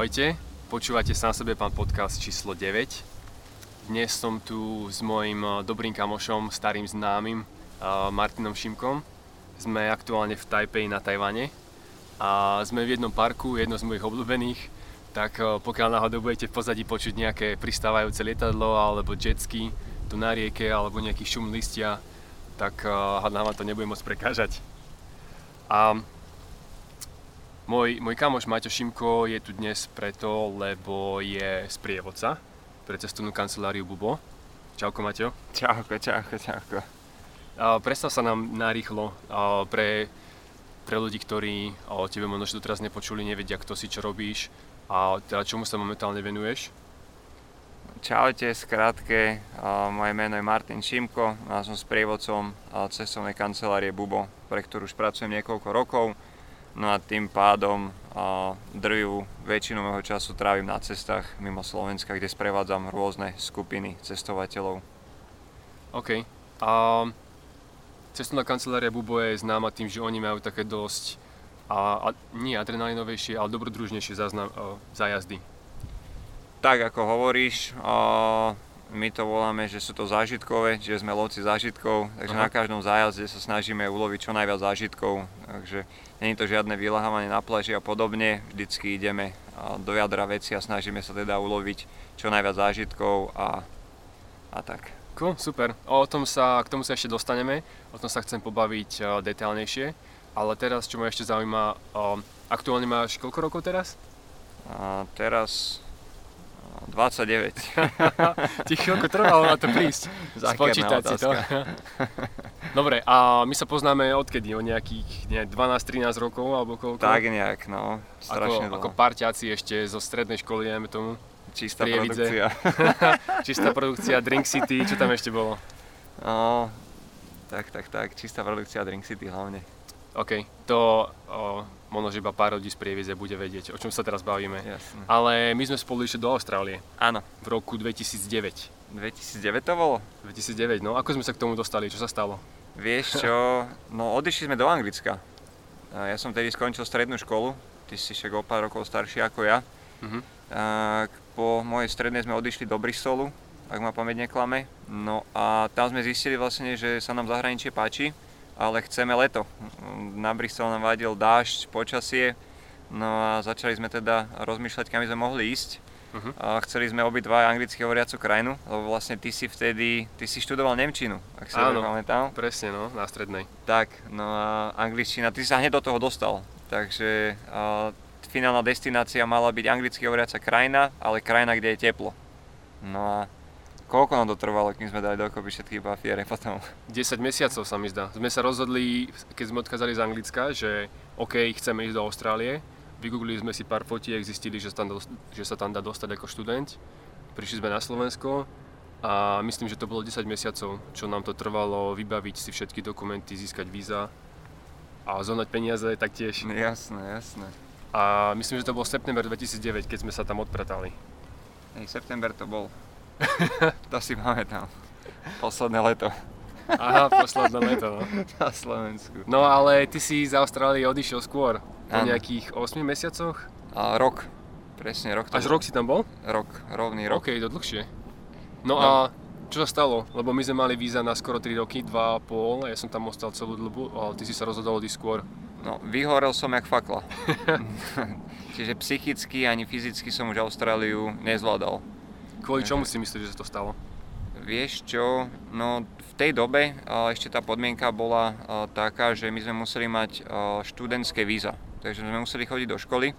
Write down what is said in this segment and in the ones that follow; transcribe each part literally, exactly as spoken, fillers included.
Ahojte, počúvate Sám sebe pán podcast číslo deväť. Dnes som tu s mojím dobrým kamošom, starým známym Martinom Šimkom. Sme aktuálne v Taipei na Tajvane a sme v jednom parku, jedno z mojich obľúbených. Tak pokiaľ náhodou budete v pozadí počuť nejaké pristávajúce lietadlo alebo jet ski tu na rieke alebo nejaký šum listia, tak hádam vám to nebude môcť prekážať. A Môj, môj kamoš Maťo Šimko je tu dnes preto, lebo je sprievodca pre cestovnú kanceláriu Bubo. Čauko, Maťo. Čauko, čauko, čauko. Uh, predstav sa nám narýchlo uh, pre, pre ľudí, ktorí o uh, tebe možno doteraz nepočuli, nevedia, kto si, čo robíš a teda čomu sa momentálne venuješ. Čaute, skrátke, uh, moje meno je Martin Šimko a som sprievodcom uh, cestovnej kancelárie Bubo, pre ktorú už pracujem niekoľko rokov. No a tým pádom uh, drvivú väčšinu môjho času trávim na cestách mimo Slovenska, kde sprevádzam rôzne skupiny cestovateľov. OK. Uh, cestovná kancelária Bubo je známa tým, že oni majú také dosť, uh, nie adrenalinovejšie, ale dobrodružnejšie záznam, uh, zájazdy. Tak ako hovoríš, uh, my to voláme, že sú to zážitkové, čiže sme lovci zážitkov, takže Aha. na každom zájazde sa snažíme uloviť čo najviac zážitkov. Takže nie je to žiadne vyľahávanie na pláži a podobne, vždycky ideme do jadra veci a snažíme sa teda uloviť čo najviac zážitkov a, a tak. Cool, super. O tom sa, k tomu sa ešte dostaneme, o tom sa chcem pobaviť detailnejšie, ale teraz, čo ma ešte zaujíma, aktuálne máš koľko rokov teraz? A teraz dvadsaťdeväť. Ti chvíľko trvalo na to prísť, spočítať si to. Dobre, a my sa poznáme odkedy? O nejakých nejak dvanásť trinásť rokov alebo koľko? Tak nejak, no. Strašne ako, ako parťáci ešte zo strednej školy, dajme tomu. Čistá Prievidze. Produkcia. Čistá produkcia, Drink City, čo tam ešte bolo? No, tak, tak, tak. Čistá produkcia, Drink City hlavne. OK, to o, možno, že iba pár ľudí z Prievidze bude vedieť, o čom sa teraz bavíme. Jasne. Ale my sme spolu išli do Austrálie. Áno. V roku dvetisícdeväť. dvetisícdeväť to bolo? dvetisícdeväť, no ako sme sa k tomu dostali, čo sa stalo? Vieš čo, no odišli sme do Anglicka. Ja som tedy skončil strednú školu, ty si však o pár rokov starší ako ja. Uh-huh. Po mojej strednej sme odišli do Bristolu, ak ma pamäť neklame. No a tam sme zistili vlastne, že sa nám zahraničie páči, ale chceme leto. Na Bristol nám vadil dážď, počasie, no a začali sme teda rozmýšľať, kam sme mohli ísť. Uh-huh. A chceli sme obidva anglicky hovoriacu krajinu, lebo vlastne ty si vtedy, ty si študoval nemčinu, ak sa dobre pamätám. Áno, presne, no, na strednej. Tak, no a angličtina, ty si sa hneď do toho dostal, takže a, finálna destinácia mala byť anglicky hovoriaca krajina, ale krajina, kde je teplo. No a koľko nám to trvalo, kým sme dali dokopy všetky papiere potom? desať mesiacov sa mi zdá. Sme sa rozhodli, keď sme odkázali z Anglicka, že OK, chceme ísť do Austrálie. Vygooglili sme si pár fotiek, zistili, že sa, tam, že sa tam dá dostať ako študent. Prišli sme na Slovensko a myslím, že to bolo desať mesiacov, čo nám to trvalo vybaviť si všetky dokumenty, získať víza a zohnať peniaze taktiež. Jasné, jasné. A myslím, že to bol september dvetisícdeväť, keď sme sa tam odpratali. Hej, september to bol. To si máme tam. Posledné leto. Aha, posledné leto, no. Na Slovensku. No ale ty si z Austrálie odišiel skôr. Po nejakých ôsmich mesiacoch? A rok. Presne rok. Až rok si tam bol? Rok, rovný rok. OK, to dlhšie. No, no a čo sa stalo? Lebo my sme mali víza na skoro tri roky, dva a pol, a ja som tam ostal celú dlbu, ale ty si sa rozhodol ísť skôr. No, vyhorel som jak fakla. Čiže psychicky ani fyzicky som už Austráliu nezvládal. Kvôli čomu si myslíš, že sa to stalo? Vieš čo, no v tej dobe ešte tá podmienka bola taká, že my sme museli mať študentské víza. Takže sme museli chodiť do školy.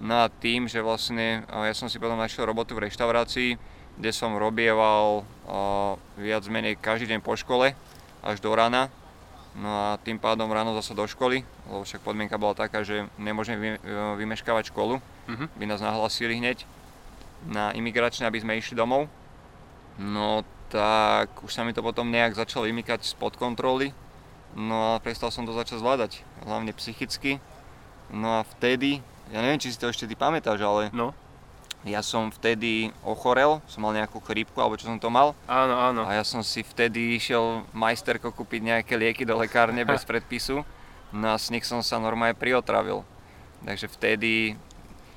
No a tým, že vlastne ja som si potom našiel robotu v reštaurácii, kde som robieval viac menej každý deň po škole až do rána. No a tým pádom ráno zasa do školy, lebo však podmienka bola taká, že nemôžeme vymeškávať školu, mm-hmm. by nás nahlasili hneď na imigračné, aby sme išli domov. No tak už sa mi to potom nejak začalo vymykať spod kontroly. No a prestal som to začať zvládať, hlavne psychicky. No a vtedy, ja neviem, či si to ešte ty pamätáš, ale no. Ja som vtedy ochorel, som mal nejakú chrípku, alebo čo som to mal. Áno, áno. A ja som si vtedy išiel majsterko kúpiť nejaké lieky do lekárne bez predpisu. No a z nich som sa normálne priotravil. Takže vtedy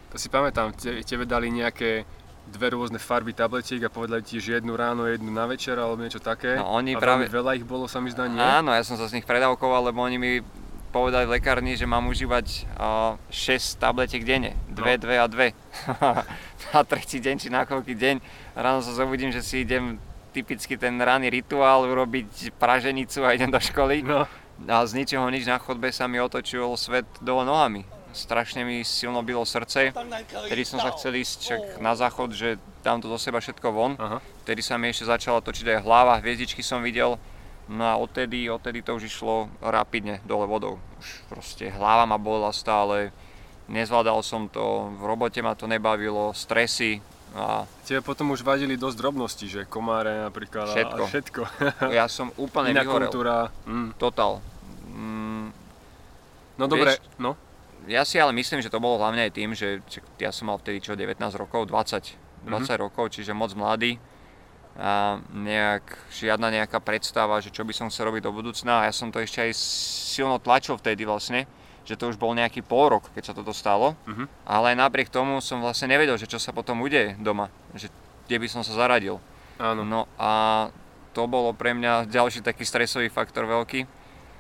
To si pamätám, te, tebe dali nejaké dve rôzne farby tabletiek a povedali ti, že jednu ráno, jednu na večer alebo niečo také. No oni a práve... veľa ich bolo, sa mi zdá, nie? Áno, ja som sa z nich predávkoval, lebo oni mi povedali v lekárni, že mám užívať uh, šesť tabletiek denne. Dve, no. dve a dve. Na tretí deň či na koľký deň ráno sa zobudím, že si idem typicky ten ranný rituál urobiť praženicu a idem do školy. No. A z ničoho nič na chodbe sa mi otočil svet dole nohami. Strašne mi silno bylo srdce, vtedy som sa chcel ísť však na záchod, že dám to do seba všetko von. Aha. Vtedy sa mi ešte začala točiť aj hlava, hviezdičky som videl, no a odtedy, odtedy to už išlo rapidne dole vodou. Už proste hlava ma bolela stále, nezvládal som to, v robote ma to nebavilo, stresy. A tebe potom už vadili dosť drobnosti, že komáre napríklad všetko. A všetko. Ja som úplne iná vyhorel. Kultúra. Mm. Total. Mm. No dobre, no. Ja si ale myslím, že to bolo hlavne aj tým, že ja som mal vtedy čo devätnásť rokov, dvadsať, dvadsať mm-hmm. rokov, čiže moc mladý. A nejak, žiadna nejaká predstava, že čo by som chcel robiť do budúcna. A ja som to ešte aj silno tlačil vtedy vlastne, že to už bol nejaký pol rok, keď sa toto stalo. Mm-hmm. Ale aj napriek tomu som vlastne nevedel, že čo sa potom udeje doma, že kde by som sa zaradil. Áno. No a to bolo pre mňa ďalší taký stresový faktor veľký.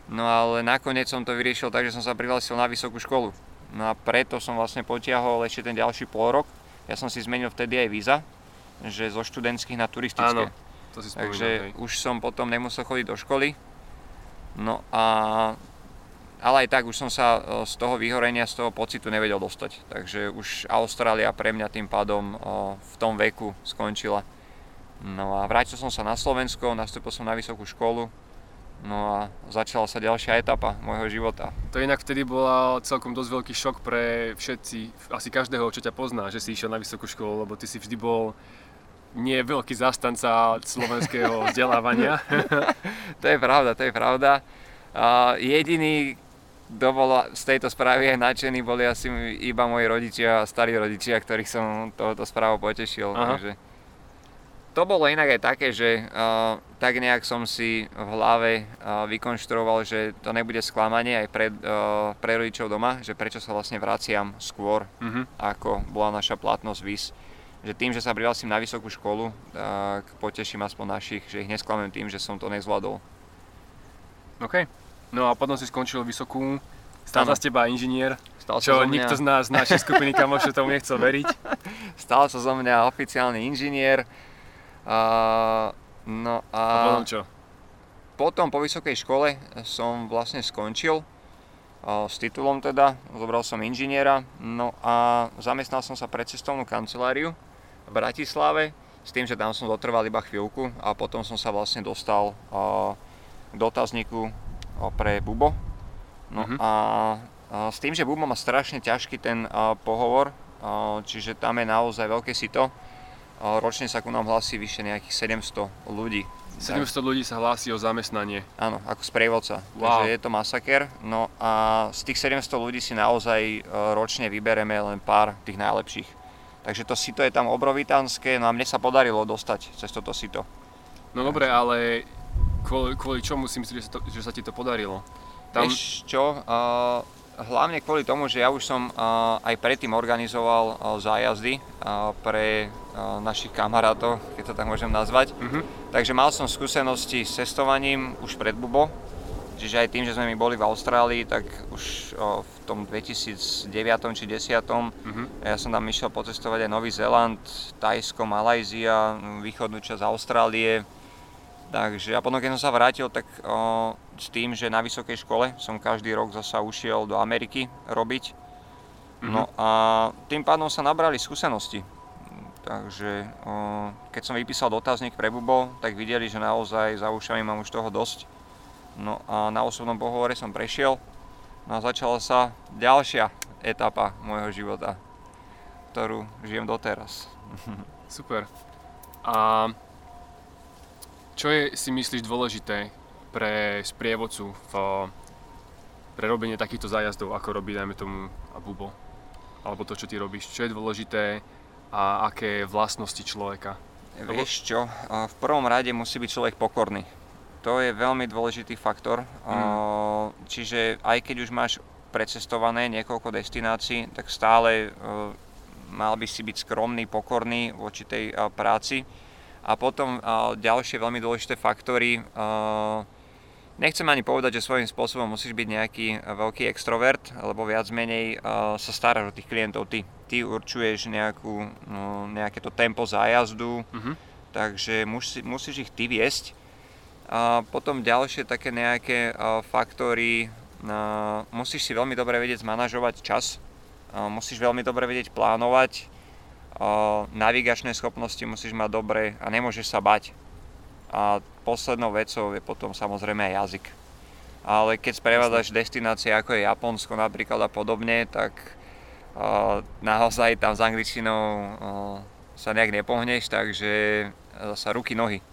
No ale nakoniec som to vyriešil tak, že som sa prihlásil na vysokú školu. No a preto som vlastne potiahol ešte ten ďalší polrok. Ja som si zmenil vtedy aj víza, že zo študentských na turistické. Áno, to si spomínam. Takže hej. Už som potom nemusel chodiť do školy. No a... Ale aj tak už som sa z toho vyhorenia, z toho pocitu nevedel dostať. Takže už Austrália pre mňa tým pádom v tom veku skončila. No a vrátil som sa na Slovensko, nastúpil som na vysokú školu. No a začala sa ďalšia etapa môjho života. To inak vtedy bola celkom dosť veľký šok pre všetci, asi každého, čo ťa pozná, že si išiel na vysokú školu, lebo ty si vždy bol nie veľký zastanca slovenského vzdelávania. To je pravda, to je pravda. Uh, jediný, kto bol z tejto správy aj nadšený, boli asi iba moji rodičia a starí rodičia, ktorých som tohoto správu potešil. To bolo inak aj také, že uh, tak nejak som si v hlave uh, vykonštruoval, že to nebude sklamanie aj pre, uh, pre rodičov doma, že prečo sa vlastne vraciam skôr, mm-hmm. ako bola naša platnosť víz. Že tým, že sa prihlásim na vysokú školu, tak poteším aspoň našich, že ich nesklamem tým, že som to nezvládol. OK. No a potom si skončil vysokú, stal sa z teba inžinier. Stal čo nikto z nás, z našej skupiny kamošov tomu nechcel veriť. Stal sa zo mňa oficiálny inžinier. Uh, no a, a potom čo? Potom po vysokej škole som vlastne skončil uh, s titulom teda, zobral som inžiniera, no a zamestnal som sa pre cestovnú kanceláriu v Bratislave, s tým, že tam som dotrval iba chvíľku a potom som sa vlastne dostal uh, k dotazníku uh, pre Bubo. No uh-huh. a uh, s tým, že Bubo má strašne ťažký ten uh, pohovor, uh, čiže tam je naozaj veľké sito. Ročne sa ku nám hlási vyše nejakých sedemsto ľudí. sedemsto tak. Ľudí sa hlási o zamestnanie. Áno, ako sprievodca. Wow. Takže je to masaker. No a z tých sedemsto ľudí si naozaj ročne vybereme len pár tých najlepších. Takže to sito je tam obrovitánske, no a mne sa podarilo dostať cez toto sito. No dobre, ale kvôli, kvôli čomu si myslíš, že, že sa ti to podarilo? Tam... Vieš čo? Uh... Hlavne kvôli tomu, že ja už som uh, aj predtým organizoval uh, zájazdy uh, pre uh, našich kamarátov, keď to tak môžem nazvať. Mm-hmm. Takže mal som skúsenosti s cestovaním už pred Bubo. Čiže aj tým, že sme my boli v Austrálii, tak už uh, v tom dvetisícdeväť či dvetisícdesať mm-hmm. ja som tam išiel pocestovať aj Nový Zeland, Tajsko, Malajzia, východnú časť Austrálie. Takže a potom keď som sa vrátil, tak o, s tým, že na vysokej škole som každý rok zasa ušiel do Ameriky robiť. Mm-hmm. No a tým pádom sa nabrali skúsenosti. Takže o, keď som vypísal dotazník pre Bubo, tak videli, že naozaj za ušami mám už toho dosť. No a na osobnom pohovore som prešiel. No a začala sa ďalšia etapa môjho života, ktorú žijem doteraz. Super. A... Čo je, si myslíš, dôležité pre sprievodcu v prerobenie takýchto zájazdov, ako robí, dajme tomu, a Bubo? Alebo to, čo ty robíš? Čo je dôležité a aké vlastnosti človeka? Vieš čo, v prvom rade musí byť človek pokorný. To je veľmi dôležitý faktor. Hmm. Čiže aj keď už máš precestované niekoľko destinácií, tak stále mal by si byť skromný, pokorný voči tej práci. A potom ďalšie veľmi dôležité faktory, nechcem ani povedať, že svojím spôsobom musíš byť nejaký veľký extrovert, lebo viac menej sa staráš o tých klientov ty. Ty určuješ nejakú, no, nejaké to tempo zájazdu, mm-hmm. takže musí, musíš ich ty viesť. A potom ďalšie také nejaké faktory, musíš si veľmi dobre vedieť zmanažovať čas, musíš veľmi dobre vedieť plánovať, navigačné schopnosti musíš mať dobre a nemôžeš sa bať. A poslednou vecou je potom samozrejme aj jazyk. Ale keď sprevádzaš destinácie ako je Japonsko napríklad a podobne, tak uh, naozaj tam s angličtinou uh, sa nejak nepohneš, takže zasa ruky, nohy.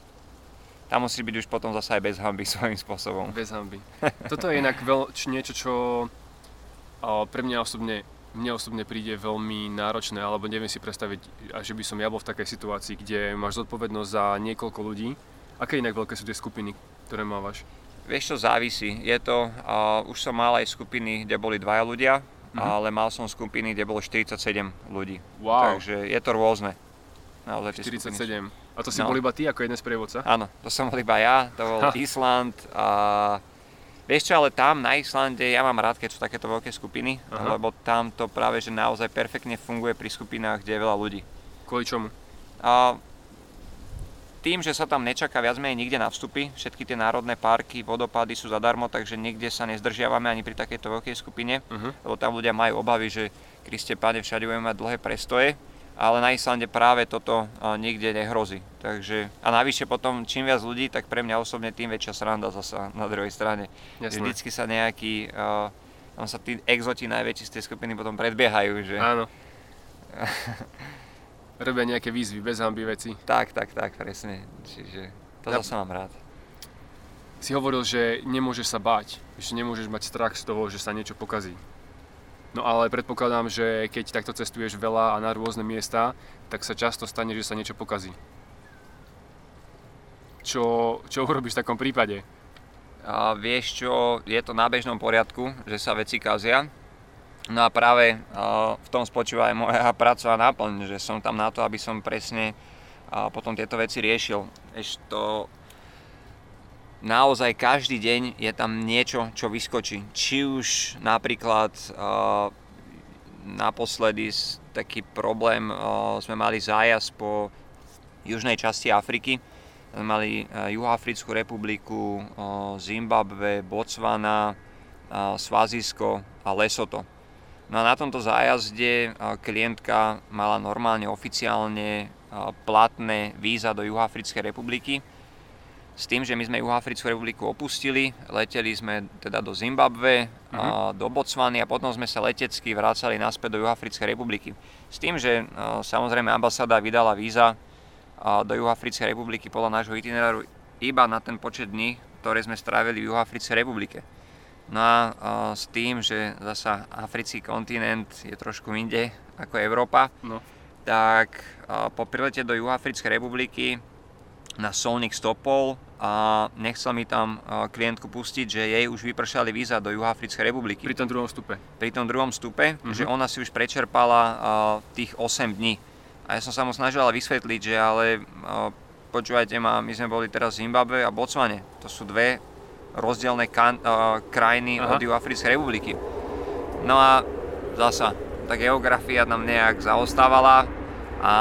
Tam musíš byť už potom zasa aj bez hanby svojím spôsobom. Bez hanby. Toto je inak veľ, či niečo, čo uh, pre mňa osobne mne osobne príde veľmi náročné, alebo neviem si predstaviť, že by som ja bol v takej situácii, kde máš zodpovednosť za niekoľko ľudí. Aké inak veľké sú tie skupiny, ktoré mávaš? Vieš čo, závisí. Je to, uh, už som mal aj skupiny, kde boli dvaja ľudia, mm-hmm. ale mal som skupiny, kde bolo štyridsaťsedem ľudí. Wow. Takže je to rôzne. Naozaj štyridsaťsedem. A to si no. bol iba ty ako jeden sprievodca? Áno, to som bol iba ja, to bol Island. A vieš čo, ale tam na Islande ja mám rád, keď sú takéto veľké skupiny, aha. lebo tam to práve že naozaj perfektne funguje pri skupinách, kde je veľa ľudí. Kvôli čomu? A tým, že sa tam nečaká viac menej nikde na vstupy, všetky tie národné parky, vodopády sú zadarmo, takže nikde sa nezdržiavame ani pri takejto veľkej skupine, uh-huh. lebo tam ľudia majú obavy, že Kriste Pane, všade budeme mať dlhé prestoje, ale na Islande práve toto nikde nehrozí. Takže, a navyše potom, čím viac ľudí, tak pre mňa osobne tým väčšia sranda zasa na druhej strane. Vždycky sa nejakí, uh, tam sa tí exoti najväčší z tej skupiny potom predbiehajú, že? Áno. Robia nejaké výzvy, bez hanby veci. Tak, tak, tak, presne. Čiže to ja zasa mám rád. Si hovoril, že nemôžeš sa báť, že nemôžeš mať strach z toho, že sa niečo pokazí. No ale predpokladám, že keď takto cestuješ veľa a na rôzne miesta, tak sa často stane, že sa niečo pokazí. Čo, čo urobíš v takom prípade? A vieš čo, je to na bežnom poriadku, že sa veci kazia. No a práve a v tom spočíva aj moja práca a náplň, že som tam na to, aby som presne potom tieto veci riešil. Vieš to, naozaj každý deň je tam niečo, čo vyskočí. Či už napríklad uh, naposledy taký problém, uh, sme mali zájazd po južnej časti Afriky. Sme mali uh, Juhoafrickú republiku, uh, Zimbabwe, Botswana, uh, Svazijsko a Lesotho. No a na tomto zájazde uh, klientka mala normálne, oficiálne uh, platné víza do Juhoafrickej republiky. S tým, že my sme Juhoafrickú republiku opustili, leteli sme teda do Zimbabwe, uh-huh. do Botswany a potom sme sa letecky vracali naspäť do Juhoafrickej republiky. S tým, že samozrejme ambasáda vydala víza do Juhoafrickej republiky podľa nášho itineráru iba na ten počet dní, ktoré sme strávili v Juhoafrickej republike. No a s tým, že zasa africký kontinent je trošku inde ako Európa, no. tak po prilete do Juhoafrickej republiky na solník stopol a nechcel mi tam klientku pustiť, že jej už vypršali víza do Juhoafrickej republiky. Pri tom druhom stupe? Pri tom druhom stupe, uh-huh. že ona si už prečerpala tých osem dní. A ja som sa mu snažil vysvetliť, že ale počúvajte ma, my sme boli teraz v Zimbabwe a Botswane. To sú dve rozdielne kan- krajiny Aha. od Juhoafrickej republiky. No a zasa, tá geografia nám nejak zaostávala a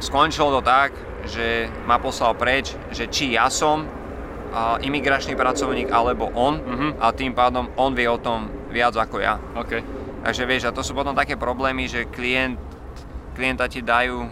skončilo to tak, že ma poslal preč, že či ja som a, imigračný pracovník alebo on mm-hmm. a tým pádom on vie o tom viac ako ja. Okay. Takže vieš, a to sú potom také problémy, že klient, klienta ti dajú a,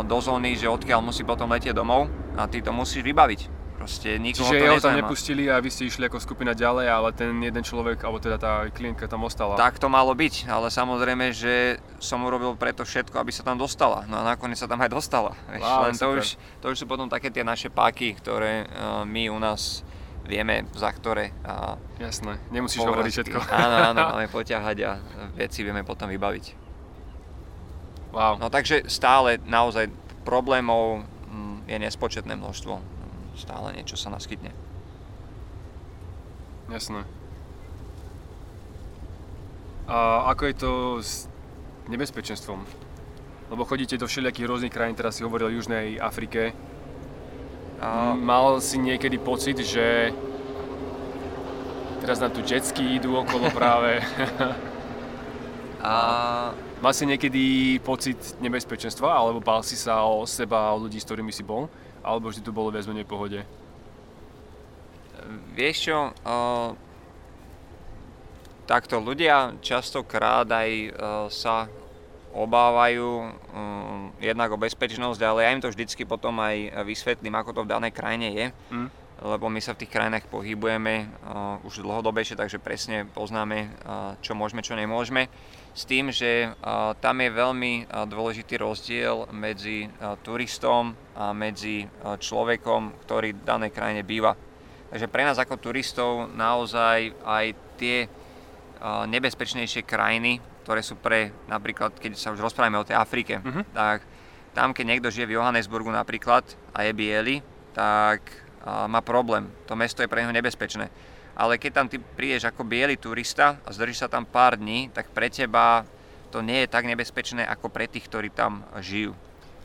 do zóny, že odkiaľ musí potom letieť domov a ty to musíš vybaviť. Proste nikoho to nezaujíma. Čiže jeho tam nepustili a vy ste išli ako skupina ďalej, ale ten jeden človek, alebo teda tá klientka tam ostala. Tak to malo byť, ale samozrejme, že som urobil preto všetko, aby sa tam dostala. No a nakoniec sa tam aj dostala. Vieš, Lá, len to už, to už sú potom také tie naše páky, ktoré uh, my u nás vieme, za ktoré. Uh, Jasné, nemusíš povrazky. Hovoriť všetko. Áno, áno, máme poťahať a veci vieme potom vybaviť. Wow. No takže stále naozaj problémov m, je nespočetné množstvo. Stále niečo sa naskytne. Jasné. A ako je to s nebezpečenstvom. Lebo chodíte do všelijakých rôznych krajín, teraz si hovoril o Južnej Afrike. A mal si niekedy pocit, že teraz na tu jetski idú okolo práve. A mal si niekedy pocit nebezpečenstva, alebo bál si sa o seba, o ľudí, s ktorými si bol? Alebo vždy to bolo viac menej v pohode? Vieš čo, uh, takto ľudia častokrát aj uh, sa obávajú um, jednak o bezpečnosť, ale ja im to vždycky potom aj vysvetlím, ako to v danej krajine je, mm. lebo my sa v tých krajinách pohybujeme uh, už dlhodobejšie, takže presne poznáme, uh, čo môžeme, čo nemôžeme. S tým, že uh, tam je veľmi uh, dôležitý rozdiel medzi uh, turistom a medzi uh, človekom, ktorý v danej krajine býva. Takže pre nás ako turistov naozaj aj tie uh, nebezpečnejšie krajiny, ktoré sú pre, napríklad, keď sa už rozprávame o tej Afrike, uh-huh. tak tam, keď niekto žije v Johannesburgu napríklad a je biely, tak uh, má problém. To mesto je pre neho nebezpečné. Ale keď tam ty prídeš ako biely turista a zdržíš sa tam pár dní, tak pre teba to nie je tak nebezpečné ako pre tých, ktorí tam žijú.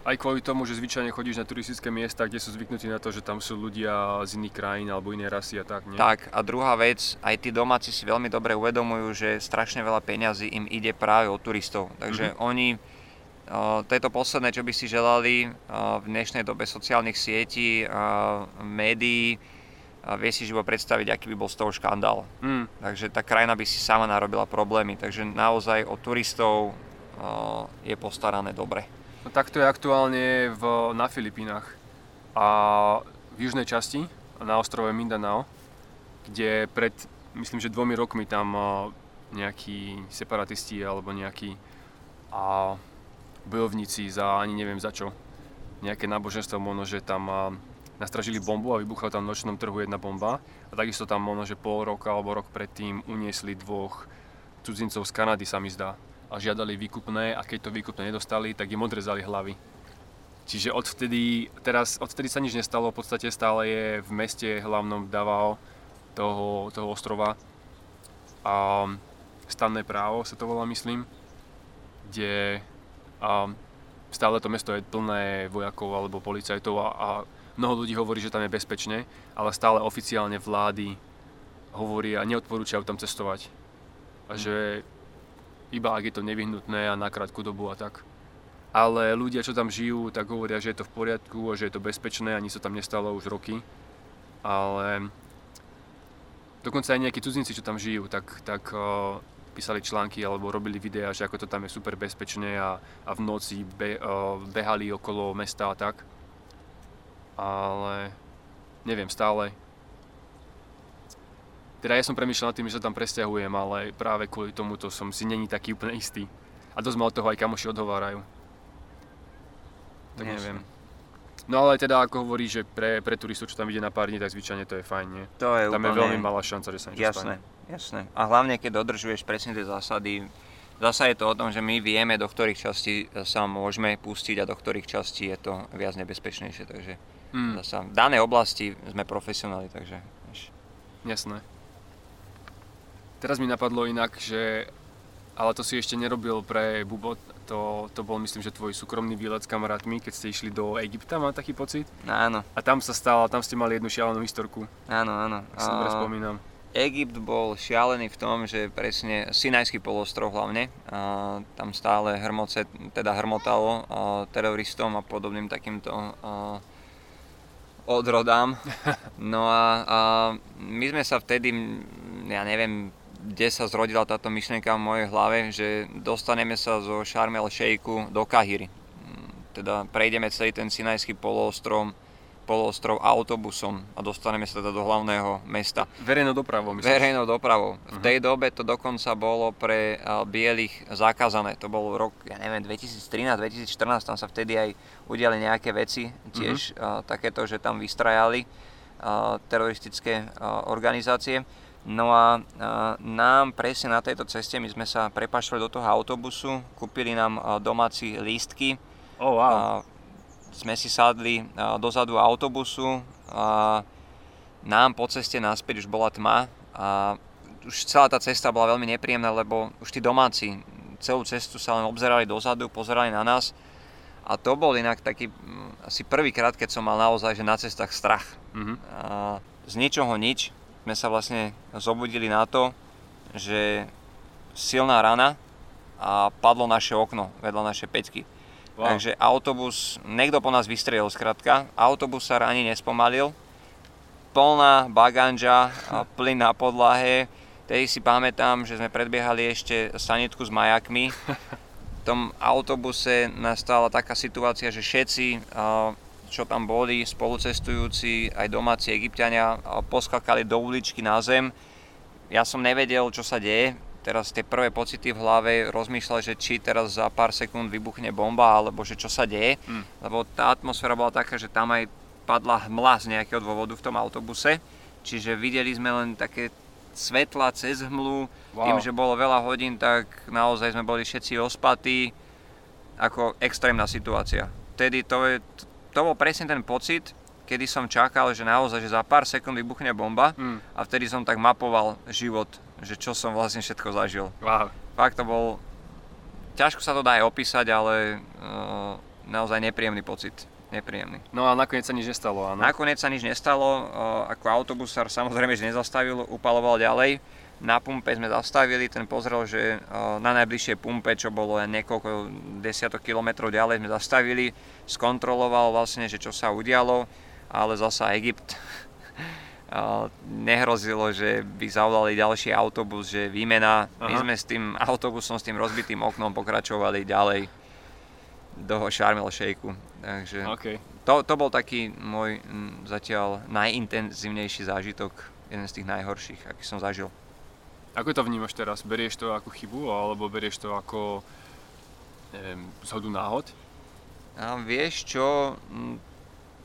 Aj kvôli tomu, že zvyčajne chodíš na turistické miesta, kde sú zvyknutí na to, že tam sú ľudia z iných krajín alebo iné rasy a tak, nie? Tak a druhá vec, aj tí domáci si veľmi dobre uvedomujú, že strašne veľa peňazí im ide práve od turistov. Takže mm-hmm. oni, to je to posledné, čo by si želali v dnešnej dobe sociálnych sietí, médií. A vie si živo predstaviť, aký by bol z toho škandál. Mm. Takže tá krajina by si sama narobila problémy, takže naozaj o turistov uh, je postarané dobre. No, takto je aktuálne v, na Filipínach a v južnej časti, na ostrove Mindanao, kde pred, myslím, že dvomi rokmi tam uh, nejakí separatisti alebo nejakí uh, bojovníci za ani neviem za čo, nejaké náboženstvo možno, že tam uh, nastražili bombu a vybuchla tam v nočnom trhu jedna bomba a takisto tam ono, že pol roka alebo rok predtým uniesli dvoch cudzincov z Kanady, sa mi zdá, a žiadali výkupné, a keď to výkupné nedostali, tak im odrezali hlavy. Čiže odvtedy, teraz, odvtedy sa nič nestalo, v podstate stále je v meste hlavnom Davao toho, toho ostrova a stanné právo sa to volá, myslím, kde a stále to mesto je plné vojakov alebo policajtov a, a mnoho ľudí hovorí, že tam je bezpečné, ale stále oficiálne vlády hovoria a neodporúčajú tam cestovať. A že iba ak je to nevyhnutné a na krátku dobu a tak. Ale ľudia, čo tam žijú, tak hovoria, že je to v poriadku a že je to bezpečné a nič sa tam nestalo už roky. Ale dokonca aj nejakí cudzinci, čo tam žijú, tak, tak uh, písali články alebo robili videá, že ako to tam je super bezpečné a, a v noci be, uh, behali okolo mesta a tak. Ale neviem, stále. Teda ja som premýšľal nad tým, že sa tam presťahujem, ale práve kvôli tomuto som si není taký úplne istý. A dosť ma od toho aj kamoši odhovárajú. Tak neviem. No ale teda ako hovorí, že pre, pre turistov, čo tam ide na pár dní, tak zvyčajne to je fajn, nie? To je tam úplne... je veľmi malá šanca, že sa niečo stane. Jasné, jasné. A hlavne, keď dodržuješ presne tie zásady, zasa je to o tom, že my vieme, do ktorých častí sa môžeme pustiť a do ktorých častí je to viac nebezpečnejšie, takže... Mm. Zasa v danej oblasti sme profesionáli, takže... Jasné. Teraz mi napadlo inak, že... Ale to si ešte nerobil pre Bubo, to, to bol, myslím, že tvoj súkromný výlet s kamarátmi, keď ste išli do Egypta, mám taký pocit? Áno. A tam sa stalo, tam ste mali jednu šialenú historku. Áno, áno. Ak si dobre spomínam. Egypt bol šialený v tom, že presne Sinajský polostrov hlavne, a tam stále hrmoce, teda hrmotalo teroristom a podobným takýmto... A, odrodám. No a, a my sme sa vtedy, ja neviem, kde sa zrodila táto myšlienka v mojej hlave, že dostaneme sa zo Sharm el-Sheikhu do Kahiry. Teda prejdeme celý ten Sinajský poloostrov, poloostrov autobusom a dostaneme sa teda do hlavného mesta. Verejnou dopravou, myslíš? Verejnou dopravou. V tej dobe to dokonca bolo pre bielých zakázané. To bol rok, ja neviem, dvetisíctrinásť, dvetisícštrnásť, tam sa vtedy aj udiali nejaké veci, tiež uh-huh. uh, takéto, že tam vystrajali uh, teroristické uh, organizácie. No a uh, nám presne na tejto ceste, my sme sa prepašli do toho autobusu, kúpili nám uh, domáci lístky. Oh, wow. Uh, sme si sadli dozadu autobusu a nám po ceste naspäť už bola tma a už celá tá cesta bola veľmi nepríjemná, lebo už tí domáci celú cestu sa len obzerali dozadu, pozerali na nás. A to bol inak taký asi prvýkrát, keď som mal naozaj, že na cestách strach. Mm-hmm. A z ničoho nič sme sa vlastne zobudili na to, že silná rana a padlo naše okno vedľa našej peťky. Wow. Takže autobus, niekto po nás vystrelil skratka, autobus sa ani nespomalil, plná baganža, plyn na podlahe, tedy si pamätám, že sme predbiehali ešte sanitku s majakmi. V tom autobuse nastala taká situácia, že všetci, čo tam boli, spolucestujúci, aj domáci Egypťania, poskakali do uličky na zem. Ja som nevedel, čo sa deje. Teraz tie prvé pocity v hlave, rozmýšľal, že či teraz za pár sekúnd vybuchne bomba, alebo že čo sa deje. Mm. Lebo tá atmosféra bola taká, že tam aj padla hmla z nejakého dôvodu v tom autobuse. Čiže videli sme len také svetla cez hmlu. Wow. Tým, že bolo veľa hodín, tak naozaj sme boli všetci ospatí. Ako extrémna situácia. Vtedy to, je, to bol presne ten pocit, kedy som čakal, že naozaj že za pár sekúnd vybuchne bomba. Mm. A vtedy som tak mapoval život, že čo som vlastne všetko zažil. Wow. Fakt to bol, ťažko sa to dá aj opísať, ale uh, naozaj nepríjemný pocit, nepríjemný. No a nakoniec sa nič nestalo, áno? Nakoniec sa nič nestalo, uh, ako autobusár samozrejme, že nezastavil, upaloval ďalej. Na pumpe sme zastavili, ten pozrel, že uh, na najbližšej pumpe, čo bolo niekoľko desiatok kilometrov ďalej, sme zastavili, skontroloval vlastne, že čo sa udialo, ale zasa Egypt. Nehrozilo, že by zavolali ďalší autobus, že výmena. Aha. My sme s tým autobusom, s tým rozbitým oknom pokračovali ďalej do Sharm el-Sheikhu. Takže okay. to, to bol taký môj m, zatiaľ najintenzívnejší zážitok, jeden z tých najhorších, aký som zažil. Ako to vnímaš teraz? Berieš to ako chybu, alebo berieš to ako neviem, zhodu náhod? A vieš čo,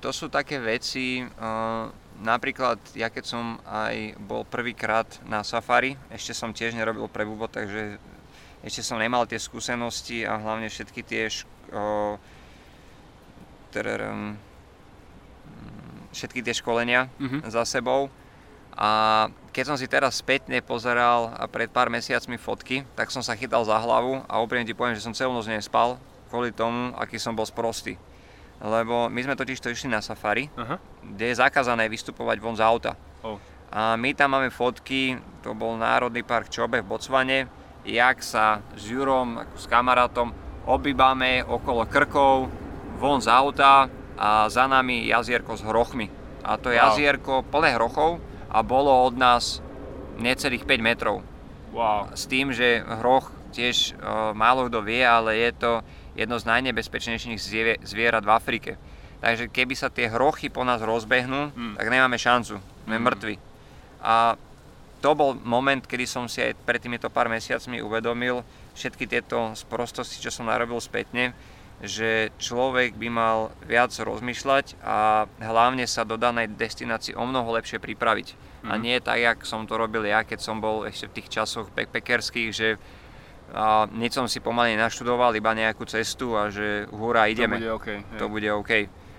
to sú také veci, uh, napríklad, ja keď som aj bol prvýkrát na safari, ešte som tiež nerobil pre Bubo, takže ešte som nemal tie skúsenosti a hlavne všetky tie ško... všetky tie školenia mm-hmm. za sebou. A keď som si teraz spätne pozeral pred pár mesiacmi fotky, tak som sa chytal za hlavu a úprimne ti poviem, že som celú noc nespal kvôli tomu, aký som bol sprostý. Lebo my sme totižto išli na safari, aha, kde je zakázané vystupovať von z auta. Oh. A my tam máme fotky, to bol Národný park Čobe v Botswane, jak sa s Jurom, s kamarátom obýbame okolo krkov, von z auta a za nami jazierko s hrochmi. A to wow. jazierko plné hrochov a bolo od nás necelých päť metrov. Wow. S tým, že hroch tiež e, málo kto vie, ale je to jedno z najnebezpečnejších zvierat v Afrike. Takže keby sa tie hrochy po nás rozbehnú, mm. tak nemáme šancu, sme mm. mŕtvi. A to bol moment, kedy som si aj pred týmito pár mesiacmi uvedomil všetky tieto sprostosti, čo som narobil spätne, že človek by mal viac rozmýšľať a hlavne sa do danej destinácii o mnoho lepšie pripraviť. Mm. A nie tak, jak som to robil ja, keď som bol ešte v tých časoch backpackerských, že a nič som si pomaly naštudoval, iba nejakú cestu a že hurá, ideme. To bude OK. To bude OK.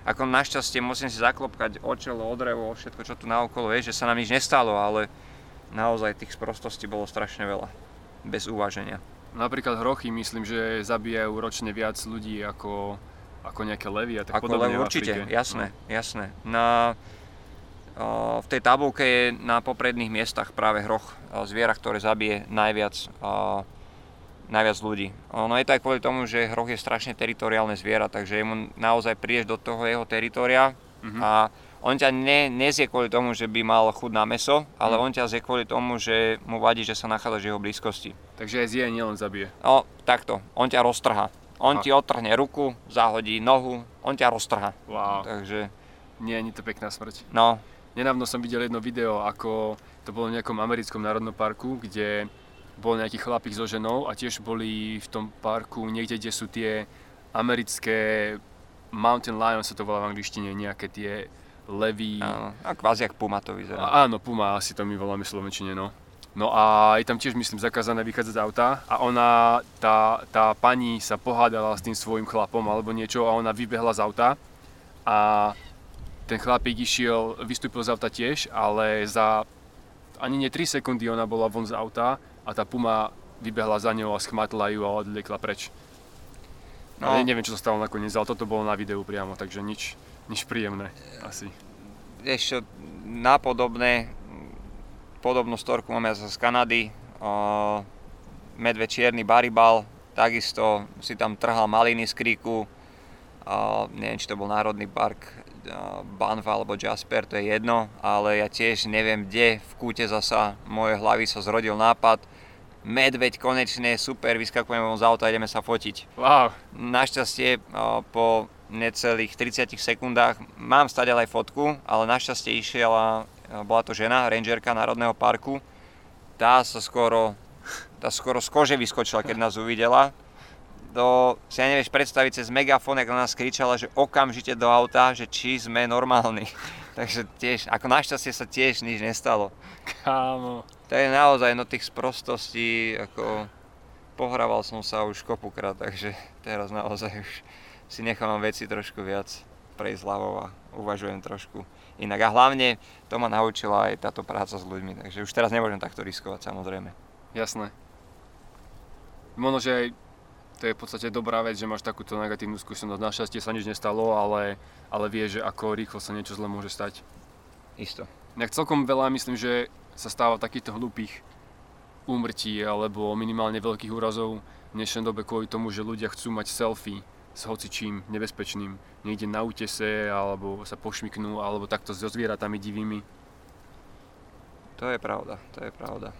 Ako našťastie musím si zaklopkať o čelo, o drevo, o všetko, čo tu naokolo je, že sa nám nič nestalo, ale naozaj tých sprostostí bolo strašne veľa. Bez uváženia. Napríklad hrochy, myslím, že zabíjajú ročne viac ľudí ako, ako nejaké levy a tak ako podobne. Ako lev určite, jasné, no. jasné. Na, v tej tabulke je na popredných miestach práve hroch, zviera, ktoré zabije najviac najviac ľudí. No je to aj kvôli tomu, že hroch je strašne teritoriálne zviera, takže mu naozaj prídeš do toho jeho teritoria mm-hmm. a on ťa ne, nezie kvôli tomu, že by mal chuť na mäso, ale mm. on ťa zje kvôli tomu, že mu vadí, že sa nachádzaš v jeho blízkosti. Takže aj zje, nielen zabije. No takto, on ťa roztrhá. On a. ti odtrhne ruku, zahodí nohu, on ťa roztrhá. Wow. Takže... Nie, nie to pekná smrť. No. Nedávno som videl jedno video, ako to bolo v nejakom americkom národnom parku, kde bol nejaký chlapík so ženou a tiež boli v tom parku niekde, kde sú tie americké mountain lion, sa to volá v angličtine, nejaké tie levy. Áno, a kvázi jak puma to vyzerá. Áno, puma, asi to my voláme v slovenčine, no. No a je tam tiež, myslím, zakázané vychádzať z auta a ona, tá, tá pani sa pohádala s tým svojím chlapom alebo niečo a ona vybehla z auta a ten chlapík išiel, vystúpil z auta tiež, ale za ani nie tri sekundy ona bola von z auta a tá puma vybehla za ňou a schmatla ju a odliekla preč. No. Ale neviem, čo sa stalo nakoniec, ale toto bolo na videu priamo, takže nič, nič príjemné asi. Ešte na podobné, podobnú storku máme z Kanady, uh, medveď čierny baribal, takisto si tam trhal maliny z kríku, uh, neviem, či to bol Národný park uh, Banfa alebo Jasper, to je jedno, ale ja tiež neviem, kde v kúte zasa mojej hlavy sa zrodil nápad. Medveď konečne, super, vyskakujeme von z auta, ideme sa fotiť. Wow. Našťastie uh, po necelých tridsiatich sekundách mám stále aj fotku, ale našťastie išiela, bola to žena, rangerka Národného parku. Tá sa skoro, tá skoro z kože vyskočila, keď nás uvidela. To si aj nevieš predstaviť, cez megafón, ako na nás kričala, že okamžite do auta, že či sme normálni. Takže tiež, ako našťastie sa tiež nič nestalo. Kámo. To je naozaj, no tých sprostostí, ako pohrával som sa už kopukrát, takže teraz naozaj už si nechám veci trošku viac prejsť hlavou a uvažujem trošku inak. A hlavne to ma naučila aj táto práca s ľuďmi, takže už teraz nemôžem takto riskovať, samozrejme. Jasné. Možno, že aj to je v podstate dobrá vec, že máš takúto negatívnu skúsenosť. Našťastie sa nič nestalo, ale, ale vieš, že ako rýchlo sa niečo zle môže stať. Isto. Nejak celkom veľa myslím, že sa stáva takýchto hlúpých úmrtí alebo minimálne veľkých úrazov v dnešnej dobe kvôli tomu, že ľudia chcú mať selfie s hocičím nebezpečným. Niekde na útese, alebo sa pošmyknú, alebo takto so zvieratami divými. To je pravda, to je pravda.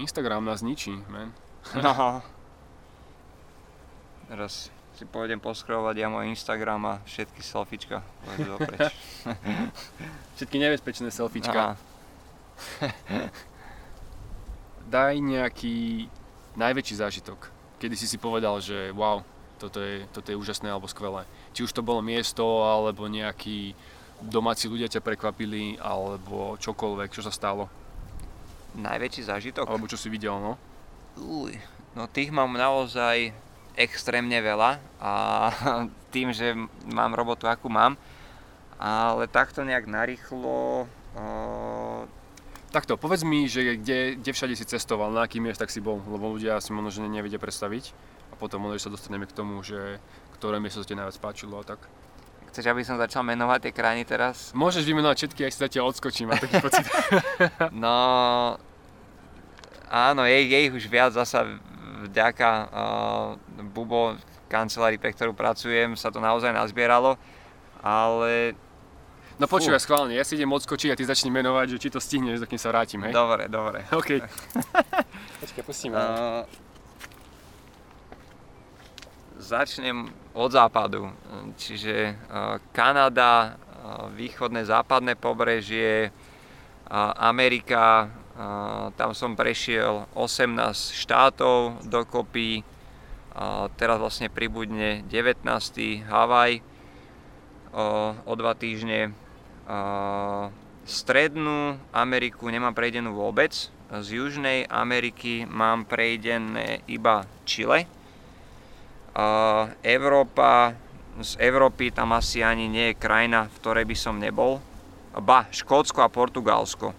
Instagram nás ničí, man. No. Teraz si pôjdem poskrovať ja môj Instagram a všetky selfiečka pôjdu dopreč. Všetky nebezpečné selfiečka. Daj nejaký najväčší zážitok. Kedy si si povedal, že wow, toto je, toto je úžasné alebo skvelé. Či už to bolo miesto, alebo nejakí domáci ľudia ťa prekvapili, alebo čokoľvek, čo sa stalo. Najväčší zážitok? Alebo čo si videl, no? Uj, no tých mám naozaj extrémne veľa a tým, že mám robotu, akú mám, ale takto nejak narýchlo... Uh... Takto, povedz mi, že kde, kde všade si cestoval, na aký miest tak si bol, lebo ľudia si možno nevedia predstaviť a potom možno, že sa dostaneme k tomu, že ktoré miesto sa ti najviac páčilo a tak. Chceš, aby som začal menovať tie krajiny teraz? Môžeš vymenovať všetky, aj si zatiaľ odskočím, mám taký pocit. No... Áno, je, je ich už viac zasa vďaka uh, Bubo, kancelárii, pre ktorú pracujem, sa to naozaj nazbieralo, ale... No počúva, schválne, ja si idem odskočiť a ty začni menovať, že či to stihneš, dokým sa vrátim, hej? Dobre, dobre. OK. Počkaj, pustíme. Uh, začnem od západu, čiže uh, Kanada, uh, východné, západné pobrežie, uh, Amerika, uh, tam som prešiel osemnásť štátov dokopy, uh, teraz vlastne pribudne devätnásty Havaj uh, o dva týždne. Uh, Strednú Ameriku nemám prejdenú vôbec, z Južnej Ameriky mám prejdené iba Chile. Uh, Európa, z Európy tam asi ani nie je krajina, v ktorej by som nebol. Ba, Škótsko a Portugalsko.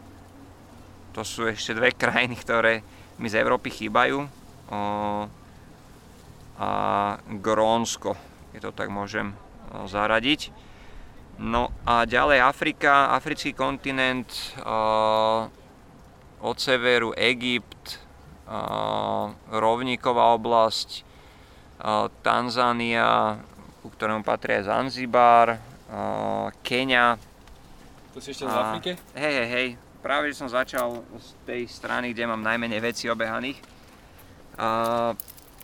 To sú ešte dve krajiny, ktoré mi z Európy chýbajú. Uh, a Grónsko, keď to tak môžem uh, zaradiť. No a ďalej Afrika, africký kontinent, uh, od severu Egypt, uh, rovníková oblasť, uh, Tanzania, ku ktorému patrí aj Zanzibar, uh, Kenia. To si ešte z Afrike? Hej, hej, hej, práve že som začal z tej strany, kde mám najmenej vecí obehaných. Uh,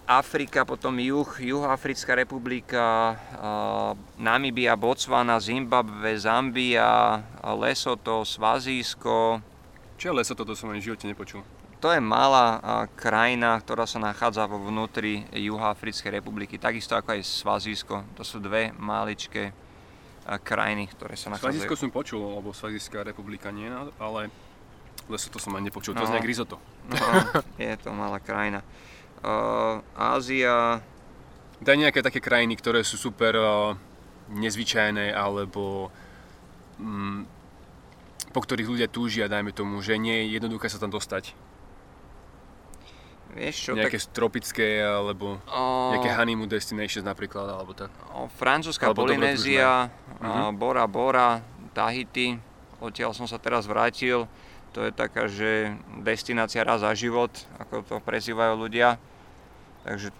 Afrika, potom juh, Juhoafrická republika, uh, Namibia, Botswana, Zimbabwe, Zambia, Lesotho, Svazijsko. Čo je Lesotho? To som ani v živote nepočul. To je malá uh, krajina, ktorá sa nachádza vo vnútri Juhoafrickej republiky, takisto ako aj Svazijsko. To sú dve maličké uh, krajiny, ktoré sa nachádzajú. Svazijsko som počul, alebo Svazijská republika nie, ale Lesotho som ani nepočul. No, to je nejak risotto. No, je to malá krajina. Uh, Ázia... Daj nejaké také krajiny, ktoré sú super uh, nezvyčajné, alebo um, po ktorých ľudia túžia, dajme tomu, že nie je jednoduché sa tam dostať. Vieš čo, nejaké tak... tropické, alebo uh, nejaké honeymoon destinations napríklad, alebo tak. Uh, Francúzska Polynézia, uh, Bora Bora, Tahiti, odtiaľ som sa teraz vrátil. To je taká, že destinácia raz za život, ako to prezývajú ľudia. Takže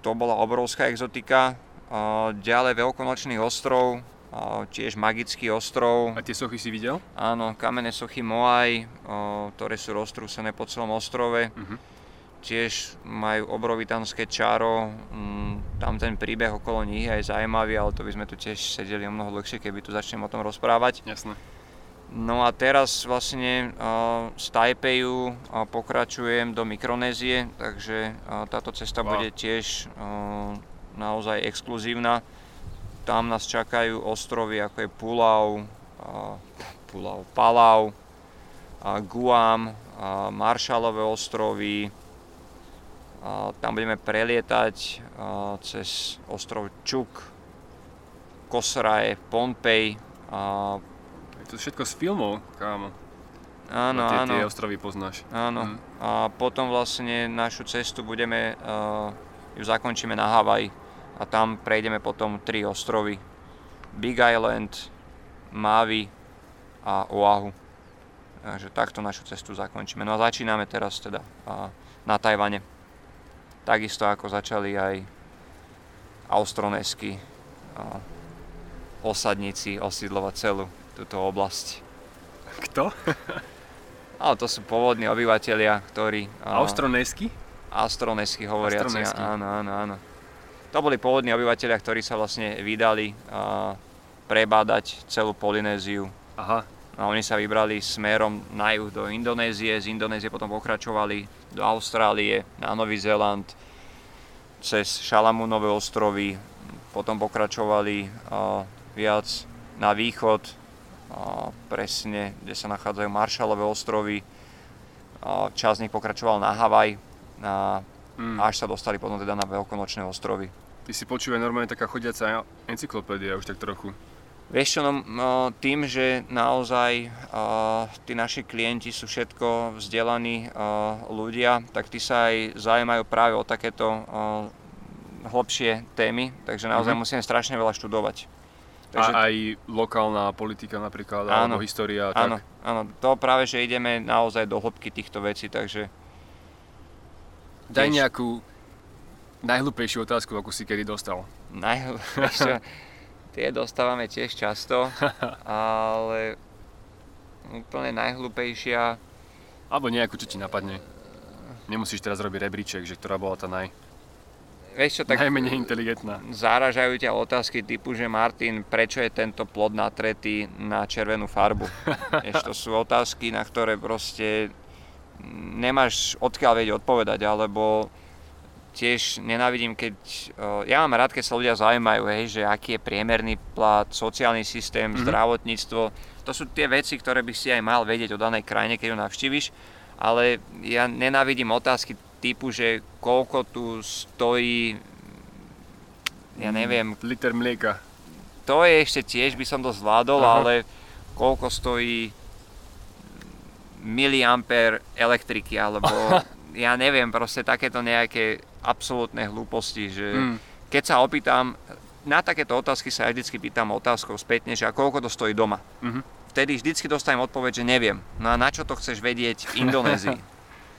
to bola obrovská exotika. Uh, ďalej Veľkonočný ostrov, uh, tiež magický ostrov. A tie sochy si videl? Áno, kamenné sochy Moai, uh, ktoré sú roztrúsené po celom ostrove. Uh-huh. Tiež majú obrovitanské čaro, mm, tam ten príbeh okolo nich je aj zaujímavý, ale to by sme tu tiež sedeli o mnoho dlhšie, keby tu začnem o tom rozprávať. Jasné. No a teraz vlastne uh, z Taipeju uh, pokračujem do Mikronézie, takže uh, táto cesta wow. bude tiež uh, naozaj exkluzívna. Tam nás čakajú ostrovy ako je Pulau, uh, Pulau, Palau, uh, Guam, uh, Marshallové ostrovy. Uh, tam budeme prelietať uh, cez ostrov Čuk, Kosrae, Pohnpej. Uh, To všetko z filmov, kámo. Áno, tie, áno. Tie ostrovy poznáš. Áno. Mm. A potom vlastne našu cestu budeme, uh, ju zakončíme na Havaj a tam prejdeme potom tri ostrovy. Big Island, Maui a Oahu. Takže takto našu cestu zakončíme. No a začíname teraz teda uh, na Tajvane. Takisto ako začali aj austronézski uh, osadníci osídlovať celú túto oblasť. Kto? Ale to sú pôvodní obyvatelia, ktorí... Austronézsky? Austronézsky hovoriaci, áno, áno, áno. To boli pôvodní obyvatelia, ktorí sa vlastne vydali a, prebádať celú Polynéziu. Aha. A oni sa vybrali smerom na juh do Indonézie, z Indonézie potom pokračovali do Austrálie, na Nový Zeland, cez Šalamúnove ostrovy, potom pokračovali a, viac na východ, a presne, kde sa nachádzajú Marshallové ostrovy. A časť z nich pokračoval na Havaj a mm. až sa dostali potom teda na Veľkonočné ostrovy. Ty si počúvaj normálne taká chodiaca encyklopédia už tak trochu. Vieš čo, no, tým, že naozaj a, tí naši klienti sú všetko vzdelaní a, ľudia, tak tí sa aj zaujímajú práve o takéto a, hlbšie témy, takže naozaj mm-hmm. musíme strašne veľa študovať. Takže... A aj lokálna politika napríklad, áno, alebo história. Áno, tak... áno, to práve, že ideme naozaj do hĺbky týchto vecí, takže... Daj Tež... nejakú najhlúpejšiu otázku, ako si kedy dostal. Najhlúpejšiu? Tie dostávame tiež často, ale úplne najhlúpejšia... Alebo nejakú, čo ti napadne. Nemusíš teraz robiť rebríček, že ktorá bola tá naj... Vieš čo, tak najmenej inteligentná. Záražajú ťa otázky typu, že Martin, prečo je tento plod natretý na červenú farbu? Vieš, to sú otázky, na ktoré proste nemáš odkiaľ vedieť odpovedať, alebo tiež nenávidím, keď... Ja mám rád, keď sa ľudia zaujímajú, hej, že aký je priemerný plat, sociálny systém, mm-hmm. zdravotníctvo. To sú tie veci, ktoré by si aj mal vedieť o danej krajine, keď ju navštíviš, ale ja nenávidím otázky typu, že koľko tu stojí, ja neviem... Liter mlieka. To je ešte tiež, by som to zvládol, aha. ale koľko stojí miliamper elektriky, alebo ja neviem, proste takéto nejaké absolútne hlúposti, že mm. keď sa opýtam, na takéto otázky sa aj vždycky pýtam otázkou spätne, že a koľko to stojí doma. Mm-hmm. Vtedy vždycky dostanem odpoveď, že neviem. No a na čo to chceš vedieť v Indonézii?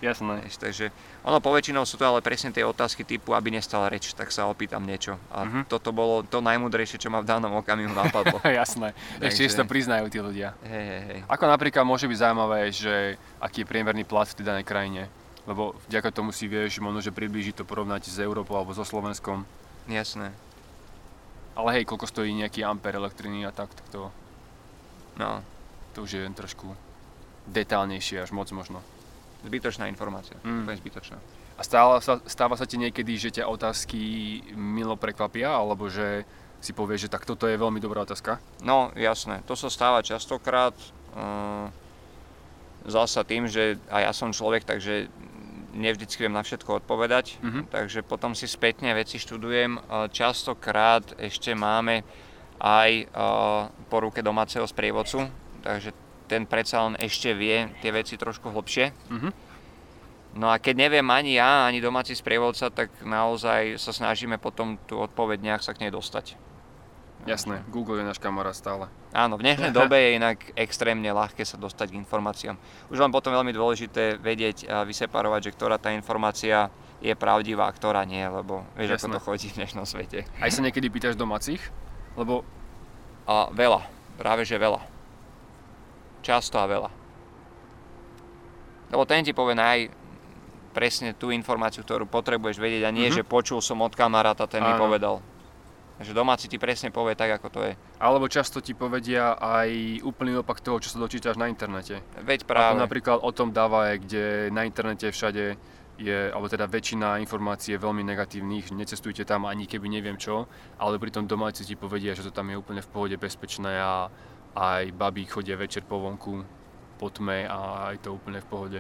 Jasné. Takže ono poväčšinou sú to ale presne tie otázky typu, aby nestala reč, tak sa opýtam niečo. A mm-hmm. toto bolo to najmudrejšie, čo ma v danom okamihu napadlo. Jasné. Ešte si to priznajú tí ľudia. Hej, hej, hej. Ako napríklad môže byť zaujímavé, že aký je priemerný plat v tej danej krajine. Lebo vďaka tomu si vieš, možno, že priblížiť to porovnať s Európou alebo so Slovenskom. Jasné. Ale hej, koľko stojí nejaký amper elektriny a tak, tak to... No. To už je len trošku detailnejšie, až moc možno. Zbytočná informácia, mm. úplne zbytočná. A stáva sa, stáva sa ti niekedy, že ťa otázky milo prekvapia, alebo že si povieš, že tak toto je veľmi dobrá otázka? No jasné, to sa stáva častokrát. Zasa tým, že a ja som človek, takže nevždycky viem na všetko odpovedať. Mm-hmm. Takže potom si spätne veci študujem. Častokrát ešte máme aj po ruke domáceho sprievodcu, takže ten predsa len ešte vie tie veci trošku hlbšie. Mm-hmm. No a keď neviem ani ja, ani domáci sprievodca, tak naozaj sa snažíme potom tu odpoveď nejak sa k nej dostať. Jasné, Google je náš kamarát stále. Áno, v dnešnej dobe je inak extrémne ľahké sa dostať k informáciám. Už len potom veľmi dôležité vedieť a vyseparovať, že ktorá tá informácia je pravdivá a ktorá nie, lebo vieš, ako to chodí v dnešnom svete. Aj sa niekedy pýtaš domácich? Lebo... A veľa, práve že veľa. Často a veľa. Lebo ten ti povie naj... presne tú informáciu, ktorú potrebuješ vedieť a nie, mm-hmm. že počul som od kamaráta, ten Áno. mi povedal. Takže domáci ti presne povie tak, ako to je. Alebo často ti povedia aj úplný opak toho, čo sa dočítaš na internete. Veď práve. Ako napríklad o tom dáva, kde na internete všade je, alebo teda väčšina informácií je veľmi negatívnych, necestujte tam ani keby neviem čo, ale pritom domáci ti povedia, že to tam je úplne v pohode bezpečné a aj babí chodia večer po vonku, po tme a aj to úplne v pohode.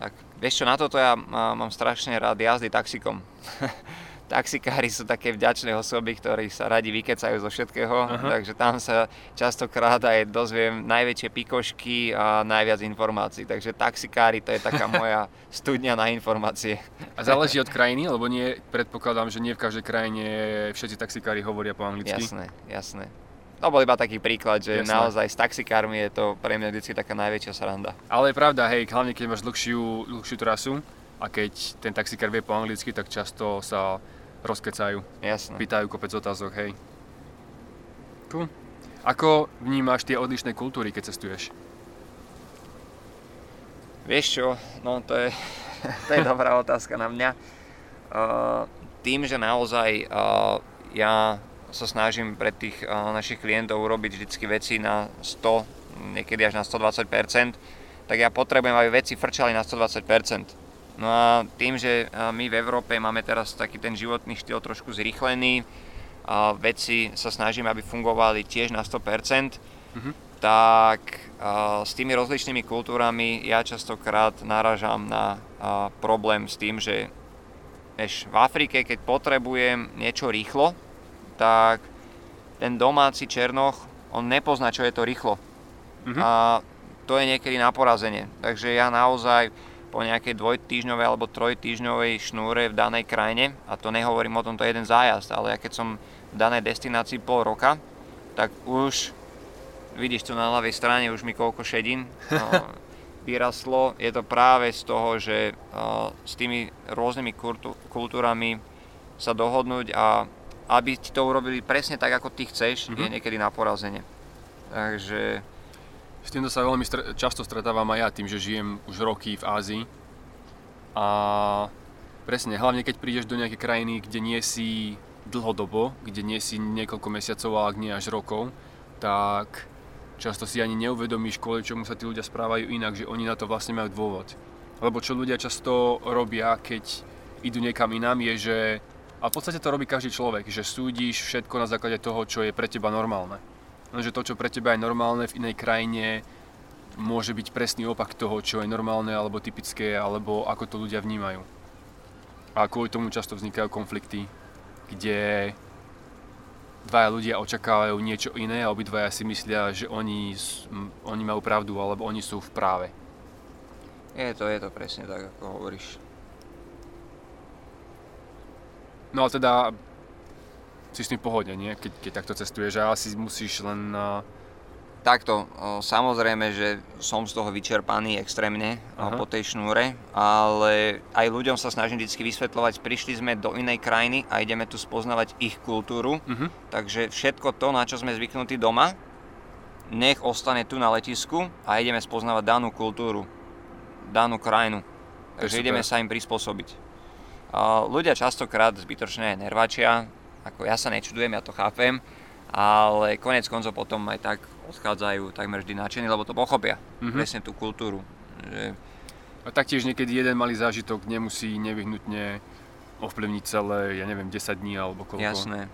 Tak, vieš čo, na toto ja mám strašne rád jazdy taxikom. Taxikári sú také vďačné osoby, ktorí sa radi vykecajú zo všetkého, Aha. takže tam sa častokrát aj dozviem najväčšie pikošky a najviac informácií. Takže taxikári, to je taká moja studňa na informácie. A záleží od krajiny, lebo nie, predpokladám, že nie v každej krajine všetci taxikári hovoria po anglicky. Jasné, jasné. To bol iba taký príklad, že Jasné. naozaj s taxikármi je to pre mňa vždycky taká najväčšia sranda. Ale je pravda, hej, hlavne keď máš dlhšiu, dlhšiu trasu a keď ten taxikár vie po anglicky, tak často sa rozkecajú. Jasné. Pýtajú kopec otázok, hej. Cool. Ako vnímaš tie odlišné kultúry, keď cestuješ? Vieš čo, no to je, to je dobrá otázka na mňa. Uh, tým, že naozaj uh, ja... sa snažím pre tých našich klientov urobiť vždycky veci na sto, niekedy až na sto dvadsať percent, tak ja potrebujem, aby veci frčali na sto dvadsať percent. No a tým, že my v Európe máme teraz taký ten životný štýl trošku zrýchlený, a veci sa snažím, aby fungovali tiež na sto percent, mhm. tak s tými rozličnými kultúrami ja častokrát narážam na problém s tým, že v Afrike, keď potrebujem niečo rýchlo, tak ten domáci černoch, on nepozná, čo je to rýchlo. Mm-hmm. A to je niekedy na porazenie. Takže ja naozaj po nejakej dvojtýždňovej alebo trojtýždňovej šnúre v danej krajine, a to nehovorím o tom, to je jeden zájazd, ale ja keď som v danej destinácii pol roka, tak už vidíš tu na ľavej strane, už mi koľko šedín no, vyraslo. Je to práve z toho, že uh, s tými rôznymi kultú- kultúrami sa dohodnúť a aby ti to urobili presne tak, ako ty chceš, mm-hmm. je niekedy na porazenie. Takže... S týmto sa veľmi str- často stretávam aj ja, tým, že žijem už roky v Ázii. A presne, hlavne keď prídeš do nejakej krajiny, kde nie si dlhodobo, kde nie si niekoľko mesiacov, ak nie až rokov, tak často si ani neuvedomíš, kvôli čomu sa tí ľudia správajú inak, že oni na to vlastne majú dôvod. Lebo čo ľudia často robia, keď idú niekam inám, je, že a v podstate to robí každý človek, že súdiš všetko na základe toho, čo je pre teba normálne. Lenže to, čo pre teba je normálne v inej krajine, môže byť presný opak toho, čo je normálne, alebo typické, alebo ako to ľudia vnímajú. A kvôli tomu často vznikajú konflikty, kde dvaja ľudia očakávajú niečo iné a obidvaja si myslia, že oni, oni majú pravdu, alebo oni sú v práve. Je to, je to presne tak, ako hovoríš. No ale teda si s tým pohodne, nie? Keď, keď takto cestuješ a asi musíš len... Takto, samozrejme, že som z toho vyčerpaný extrémne Aha. po tej šnúre, ale aj ľuďom sa snažím vždy vysvetľovať, prišli sme do inej krajiny a ideme tu spoznávať ich kultúru, uh-huh. takže všetko to, na čo sme zvyknutí doma, nech ostane tu na letisku a ideme spoznávať danú kultúru, danú krajinu, takže Super. Ideme sa im prispôsobiť. Ľudia častokrát zbytočne nervačia, ako ja sa nečudujem, ja to chápem, ale konec koncov potom aj tak odchádzajú takmer vždy nadšení, lebo to pochopia, mm-hmm. presne tú kultúru. Že... A taktiež niekedy jeden malý zážitok nemusí nevyhnutne ovplyvniť celé, ja neviem, desať dní alebo koľko. Jasné.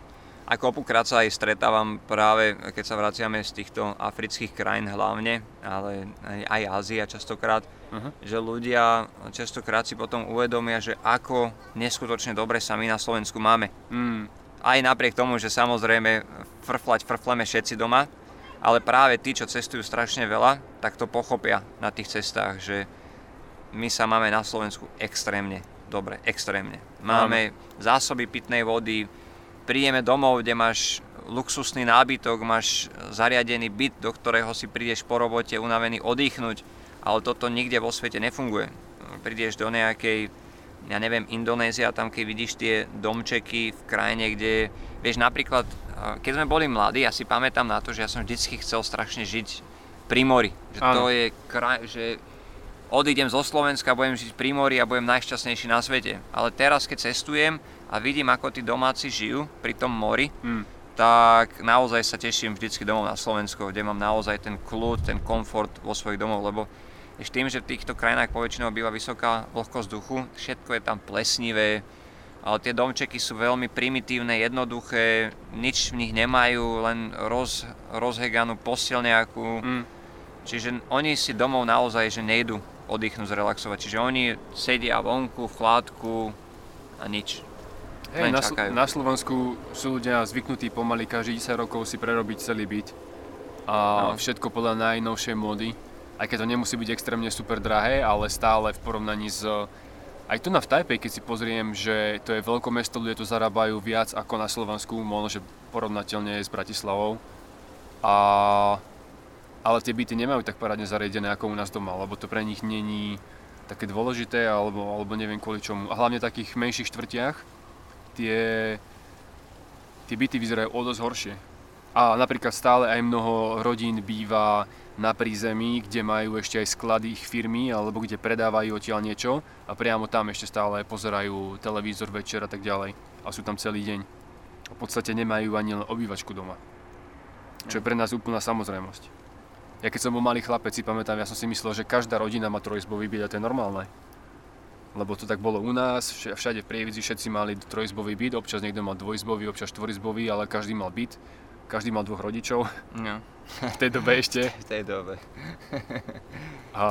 A kopukrát sa aj stretávam práve, keď sa vraciame z týchto afrických krajín hlavne, ale aj Ázia častokrát, uh-huh. že ľudia častokrát si potom uvedomia, že ako neskutočne dobre sa my na Slovensku máme. Mm. Aj napriek tomu, že samozrejme frflať frfleme všetci doma, ale práve tí, čo cestujú strašne veľa, tak to pochopia na tých cestách, že my sa máme na Slovensku extrémne dobre, extrémne. Máme zásoby pitnej vody, príjeme domov, kde máš luxusný nábytok, máš zariadený byt, do ktorého si prídeš po robote unavený oddychnúť, ale toto nikde vo svete nefunguje. Prídeš do nejakej, ja neviem, Indonézia, tam keď vidíš tie domčeky v krajine, kde, vieš, napríklad, keď sme boli mladí, ja si pamätám na to, že ja som vždycky chcel strašne žiť pri mori, že to je kraj, že odídem zo Slovenska, budem žiť pri mori a budem najšťastnejší na svete. Ale teraz, keď cestujem a vidím, ako tí domáci žijú pri tom mori, hmm. tak naozaj sa teším vždycky domov na Slovensko, kde mám naozaj ten kľud, ten komfort vo svojich domov, lebo ešte tým, že v týchto krajinách poväčšinou býva vysoká vlhkosť vzduchu, všetko je tam plesnivé, ale tie domčeky sú veľmi primitívne, jednoduché, nič v nich nemajú, len roz, rozheganú posteľ nejakú. Hmm. Čiže oni si domov naozaj že nejdu oddychnúť, zrelaxovať. Čiže oni sedia vonku, v chládku a nič. Hey, na, sl- na Slovensku sú ľudia zvyknutí pomaly každý desať rokov si prerobiť celý byt. A no. Všetko podľa najnovšej módy. Aj keď to nemusí byť extrémne super drahé, ale stále v porovnaní s... Aj tu na v Taipei, keď si pozriem, že to je veľké mesto, ľudia tu zarábajú viac ako na Slovensku, možno že porovnateľne s Bratislavou. A... ale tie byty nemajú tak parádne zariadené ako u nás doma, lebo to pre nich není také dôležité, alebo, alebo neviem kvôli čomu. A hlavne v takých menších štvrtiach tie, tie byty vyzerajú o dosť horšie. A napríklad stále aj mnoho rodín býva na prízemí, kde majú ešte aj sklady ich firmy, alebo kde predávajú odtiaľ niečo a priamo tam ešte stále pozerajú televízor večer a tak ďalej. A sú tam celý deň. A v podstate nemajú ani len obývačku doma. Čo je pre nás úplná samozrejmosť. Ja keď som bol malý chlapec, si pamätám, ja som si myslel, že každá rodina má trojizbový byt a to je normálne. Lebo to tak bolo u nás, všade v Prievidzi všetci mali trojizbový byt, občas niekto mal dvojizbový, občas štvorizbový, ale každý mal byt, každý mal dvoch rodičov. No. V tej dobe ešte. V tej dobe. A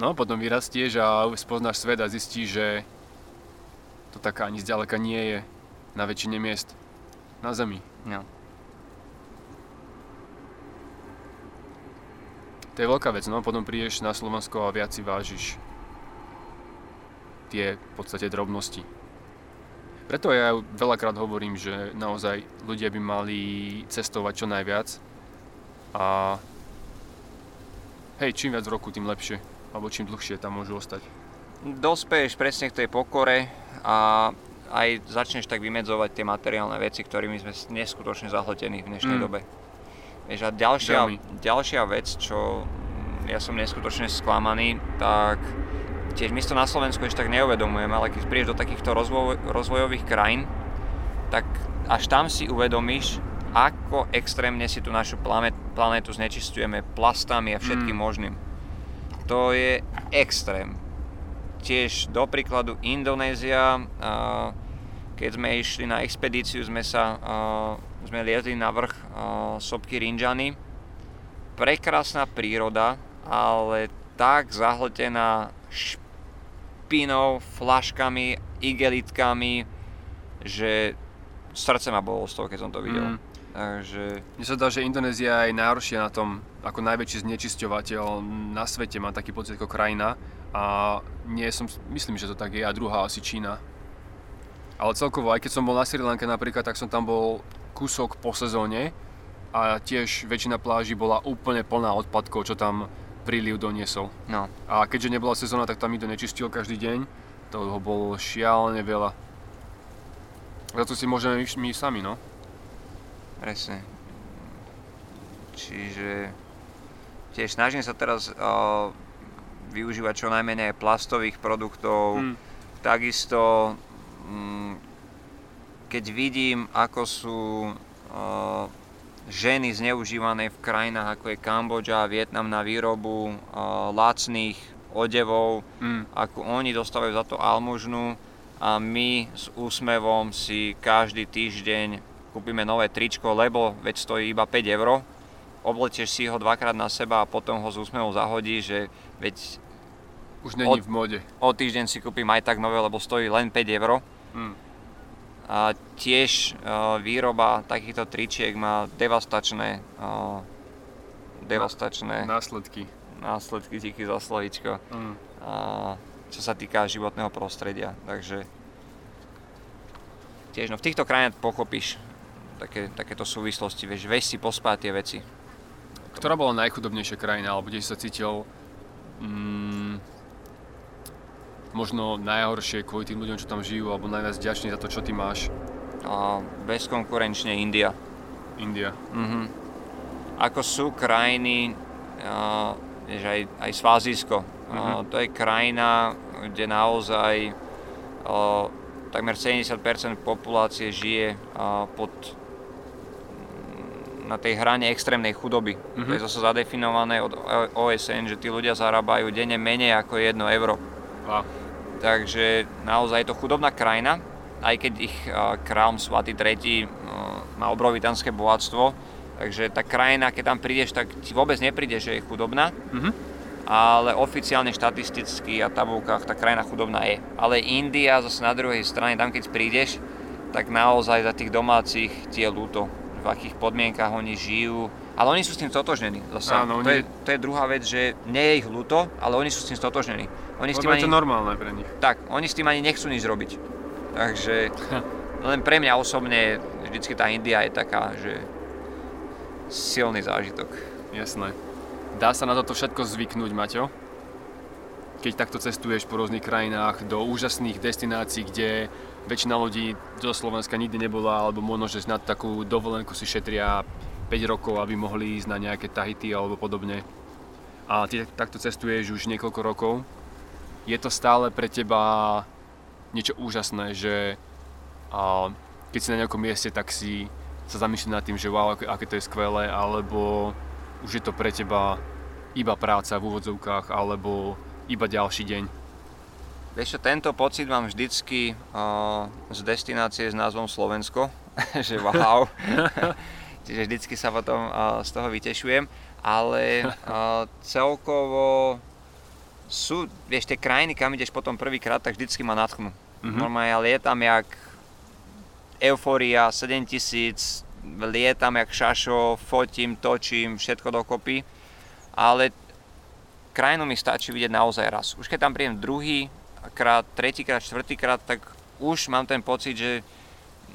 no, potom vyrastieš a spoznáš svet a zistíš, že to tak ani zďaleka nie je na väčšine miest na Zemi. No. To je veľká vec, no potom prídeš na Slovensko a viac si vážiš tie v podstate drobnosti. Preto ja veľakrát hovorím, že naozaj ľudia by mali cestovať čo najviac a hej, čím viac v roku, tým lepšie, alebo čím dlhšie tam môžu ostať. Dospeješ presne k tej pokore a aj začneš tak vymedzovať tie materiálne veci, ktorými sme neskutočne zahltení v dnešnej mm. dobe. Vieš, a ďalšia, ďalšia vec, čo ja som neskutočne sklamaný, tak tiež my to na Slovensku ešte tak neuvedomujeme, ale keď prídeš do takýchto rozvoj, rozvojových krajín, tak až tam si uvedomíš, ako extrémne si tú našu planet, planetu znečisťujeme plastami a všetkým mm. možným. To je extrém. Tiež do príkladu Indonézia, keď sme išli na expedíciu, sme sa... sme liezli na vrch uh, sopky Rinjani. Prekrásna príroda, ale tak zahltená špinou, flaškami, igelitkami, že srdce ma bolo z toho, keď som to videl. Mm. Takže... Mne sa dá, že Indonézia je najhoršia na tom, ako najväčší znečisťovateľ na svete, má taký pocit ako krajina a nie som, myslím, že to tak je, a druhá asi Čína. Ale celkovo, aj keď som bol na Sri Lanke napríklad, tak som tam bol kúsok po sezóne a tiež väčšina pláží bola úplne plná odpadkov, čo tam príliv doniesol. No. A keďže nebola sezóna, tak tam nikto nečistil každý deň, toho bolo šialene veľa. Za to si môžeme my sami, no? Presne. Čiže tiež snažím sa teraz uh, využívať čo najmenej plastových produktov, hmm. takisto um, keď vidím, ako sú uh, ženy zneužívané v krajinách, ako je Kambodža a Vietnam na výrobu uh, lacných odevov, mm. ako oni dostávajú za to almužnu a my s úsmevom si každý týždeň kúpime nové tričko, lebo veď stojí iba päť eur, obletieš si ho dvakrát na seba a potom ho s úsmevom zahodíš, že veď už není v móde. O týždeň si kúpim aj tak nové, lebo stojí len päť eur. Mm. A tiež uh, výroba takýchto tričiek má devastačné, uh, devastačné následky. následky díky za slovíčko, mm. a čo sa týka životného prostredia, takže tiež no, v týchto krajinách pochopíš také, takéto súvislosti, vieš, vieš si pospáť tie veci. Ktorá bola najchudobnejšia krajina, alebo kde si sa cítil mm, možno najhoršie kvôli tým ľuďom, čo tam žijú, alebo najviac vďačný za to, čo ty máš? A bezkonkurenčne India. India. Mhm. Ako sú krajiny, a, vieš, aj, aj Svazijsko, mhm. to je krajina, kde naozaj a, takmer sedemdesiat percent populácie žije a, pod na tej hrane extrémnej chudoby. Mm-hmm. To je zase zadefinované od ó es en, že tí ľudia zarábajú denne menej ako jedno euro. Wow. Takže naozaj je to chudobná krajina, aj keď ich uh, kráľ svätý tretí uh, má obrovitánske bohatstvo. Takže tá krajina, keď tam prídeš, tak ti vôbec nepríde, že je chudobná. Mm-hmm. Ale oficiálne štatisticky a tabulkách tá krajina chudobná je. Ale India zase na druhej strane, tam keď prídeš, tak naozaj za tých domácich ti je ľúto, v akých podmienkach oni žijú, ale oni sú s tým stotožnení. Áno, to, je, to je druhá vec, že nie je ich ľúto, ale oni sú s tým stotožnení. Oni s tým ani, je to normálne pre nich. Tak, oni s tým ani nechcú nič robiť. Takže len pre mňa osobne vždycky tá India je taká, že silný zážitok. Jasné. Dá sa na toto všetko zvyknúť, Maťo? Keď takto cestuješ po rôznych krajinách do úžasných destinácií, kde väčšina ľudí do Slovenska nikdy nebola, alebo možno, že na takú dovolenku si šetria päť rokov, aby mohli ísť na nejaké Tahiti alebo podobne. A ty takto cestuješ už niekoľko rokov. Je to stále pre teba niečo úžasné, že keď si na nejakom mieste, tak si sa zamýšľaš nad tým, že wow, aké to je skvelé, alebo už je to pre teba iba práca v úvodzovkách, alebo iba ďalší deň. Vieš čo, tento pocit mám vždycky uh, z destinácie s názvom Slovensko, že wow, čiže vždycky sa potom uh, z toho vytešujem, ale uh, celkovo sú, vieš, tie krajiny, kam ideš potom prvýkrát, tak vždycky ma natchnú. Mm-hmm. Normálne ja lietam jak Euforia, sedemtisíc, lietam jak Šašo, fotím, točím, všetko dokopy, ale krajinu mi stačí vidieť naozaj raz. Už keď tam príjem druhý krát, tretíkrát, štvrtýkrát, tak už mám ten pocit, že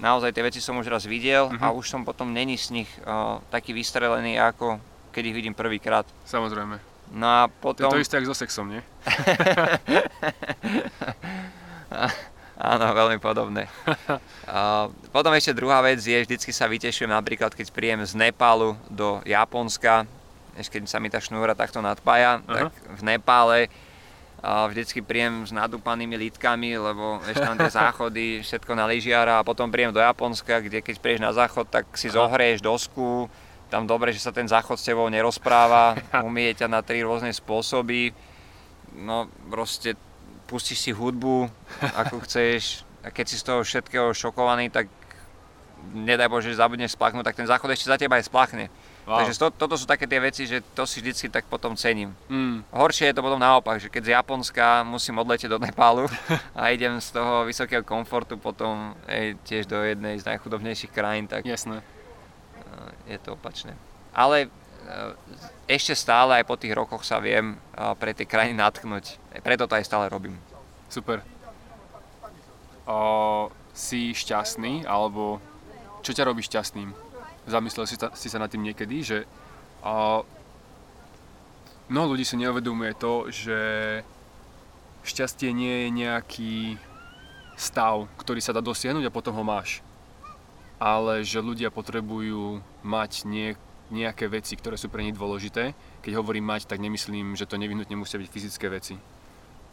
naozaj tie veci som už raz videl, mm-hmm. a už som potom není z nich uh, taký vystrelený, ako keď ich vidím prvýkrát. Samozrejme. No a potom... To je to isté, jak so sexom, nie? Áno, veľmi podobné. Uh, potom ešte druhá vec je, vždycky sa vytešujem napríklad, keď príjem z Nepálu do Japonska, keď sa mi tá šnúra takto nadpája, uh-huh. tak v Nepále uh, vždycky príjem s nadúpanými lítkami, lebo vieš, tam tie záchody, všetko na lyžiara, a potom príjem do Japonska, kde keď prídeš na záchod, tak si uh-huh. zohrieš dosku, tam dobre, že sa ten záchod s tebou nerozpráva, umie ťa na tri rôzne spôsoby, no proste pustíš si hudbu, ako chceš, a keď si z toho všetkého šokovaný, tak nedaj Bože, že zabudneš spláchnuť, tak ten záchod ešte za teba aj spláchne. Wow. Takže to, toto sú také tie veci, že to si vždycky tak potom cením. Mm. Horšie je to potom naopak, že keď z Japonska musím odletieť do Nepálu a idem z toho vysokého komfortu potom ej, tiež do jednej z najchudobnejších krajín, tak jasné. Je to opačné. Ale ešte stále aj po tých rokoch sa viem pre tie krajiny natknúť. Preto to aj stále robím. Super. O, si šťastný, alebo čo ťa robí šťastným? Zamyslel si, ta, si sa nad tým niekedy, že a, mnoho ľudí si neuvedomuje to, že šťastie nie je nejaký stav, ktorý sa dá dosiahnuť a potom ho máš. Ale že ľudia potrebujú mať nie, nejaké veci, ktoré sú pre nich dôležité. Keď hovorím mať, tak nemyslím, že to nevyhnutne musia byť fyzické veci.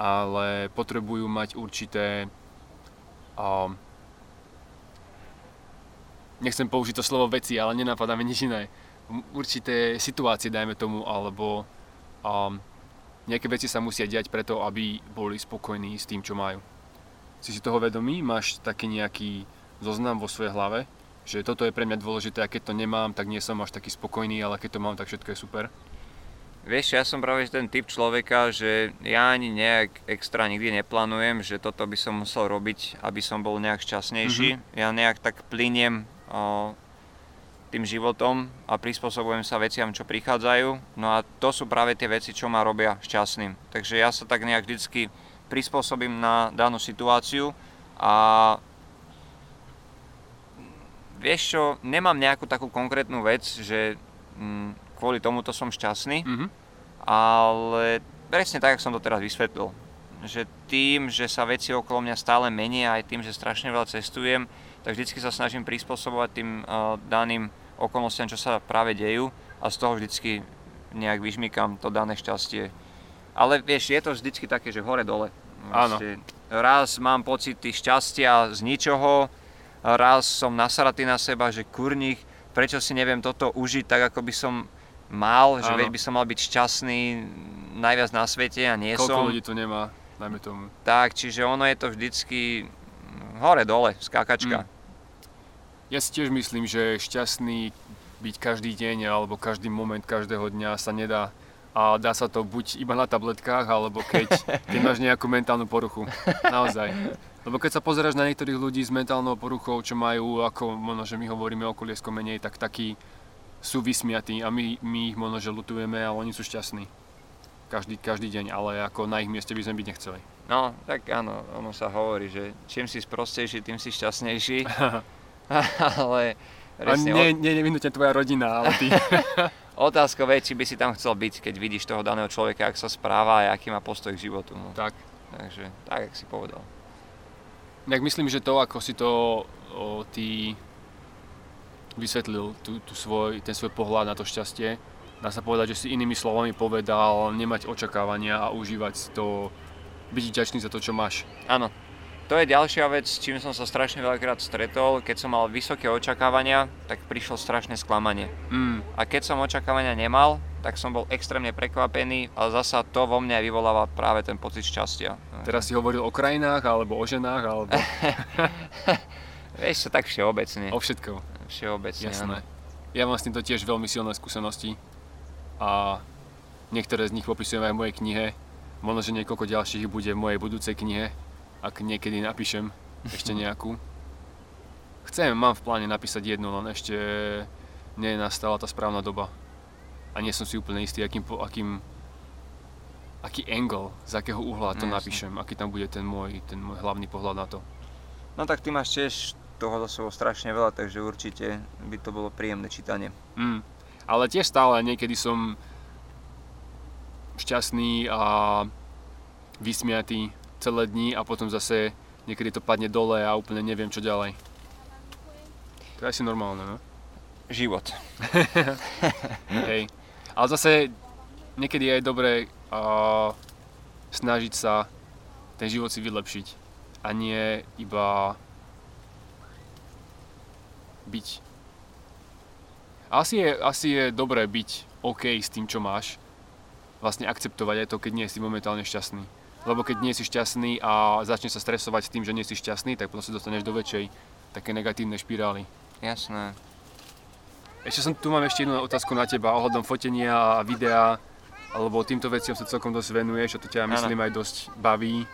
Ale potrebujú mať určité... A, nechcem použiť to slovo veci, ale nenapadá mi nič iné. Určité situácie, dajme tomu, alebo um, nejaké veci sa musia diať preto, aby boli spokojní s tým, čo majú. Si si toho vedomý? Máš taký nejaký zoznam vo svojej hlave, že toto je pre mňa dôležité a keď to nemám, tak nie som až taký spokojný, ale keď to mám, tak všetko je super? Vieš, ja som práve ten typ človeka, že ja ani nejak extra nikdy neplánujem, že toto by som musel robiť, aby som bol nejak šťastnejší. Mm-hmm. Ja nejak tak plyniem tým životom a prispôsobujem sa veciam, čo prichádzajú. No a to sú práve tie veci, čo ma robia šťastným. Takže ja sa tak nejak vždycky prispôsobím na danú situáciu a vieš čo, nemám nejakú takú konkrétnu vec, že mm, kvôli tomuto som šťastný, mm-hmm. ale presne tak, jak som to teraz vysvetlil. Že tým, že sa veci okolo mňa stále menia, aj tým, že strašne veľa cestujem, tak vždycky sa snažím prispôsobovať tým uh, daným okolnostiam, čo sa práve dejú a z toho vždycky nejak vyžmykam to dané šťastie. Ale vieš, je to vždycky také, že hore-dole. Vlastne, raz mám pocity šťastia z ničoho, raz som nasaratý na seba, že kurník, prečo si neviem toto užiť tak, ako by som mal, že veď by som mal byť šťastný najviac na svete a nie Koľko som. Koľko ľudí to nemá? Dajme tomu. Tak, čiže ono je to vždycky hore-dole, skákačka. Mm. Ja si tiež myslím, že šťastný byť každý deň alebo každý moment každého dňa sa nedá a dá sa to buď iba na tabletkách, alebo keď, keď máš nejakú mentálnu poruchu. Naozaj. Lebo keď sa pozeráš na niektorých ľudí s mentálnou poruchou, čo majú, ako možno, že my hovoríme o koliesko menej, tak takí sú vysmiatí a my, my ich možno, že ľutujeme a oni sú šťastní. Každý, každý deň, ale ako na ich mieste by sme byť nechceli. No, tak áno, ono sa hovorí, že čím si sprostejší, tým si šťastnejší. Ale presne, a nie je nevyhnutne tvoja rodina, ale ty. Otázka je, či by si tam chcel byť, keď vidíš toho daného človeka, ako sa správa a aký má postoj k životu. No. Tak. Takže, tak, jak si povedal. Tak myslím, že to, ako si to o, ty vysvetlil, tu, tu svoj, ten svoj pohľad na to šťastie, dá sa povedať, že si inými slovami povedal nemať očakávania a užívať to, byť vďačný za to, čo máš. Áno. To je ďalšia vec, s čím som sa strašne veľakrát stretol. Keď som mal vysoké očakávania, tak prišlo strašné sklamanie. Mm. A keď som očakávania nemal, tak som bol extrémne prekvapený, ale zasa to vo mne vyvoláva práve ten pocit šťastia. Teraz si hovoril o krajinách, alebo o ženách, alebo... Vieš sa, tak všeobecne. O všetko. Všeobecne, jasné. Áno. Ja mám s týmto tiež veľmi silné skúsenosti. A niektoré z nich popisujem aj v mojej knihe, možno, že niekoľko ďalších bude v mojej budúcej knihe, ak niekedy napíšem ešte nejakú. Chcem, mám v pláne napísať jednu, len ešte nenastala tá správna doba. A nie som si úplne istý, akým, akým, aký angle, z akého uhla to no, napíšem, aký tam bude ten môj, ten môj hlavný pohľad na to. No tak ty máš tiež toho za sebou strašne veľa, takže určite by to bolo príjemné čítanie. Mm. Ale tiež stále niekedy som šťastný a vysmiatý celé dni a potom zase niekedy to padne dole a úplne neviem čo ďalej. To je asi normálne, no? Život. Hej. Ale zase niekedy je dobré uh, snažiť sa ten život si vylepšiť a nie iba byť. Asi je, asi je dobré byť OK s tým, čo máš. Vlastne akceptovať aj to, keď nie si momentálne šťastný. Lebo keď nie si šťastný a začneš sa stresovať s tým, že nie si šťastný, tak potom sa dostaneš do väčšej také negatívnej špirály. Jasné. Ešte som, tu mám ešte jednu otázku na teba ohľadom fotenia a videa, lebo týmto veciom sa celkom dosť venuješ, a to ťa myslím aj dosť baví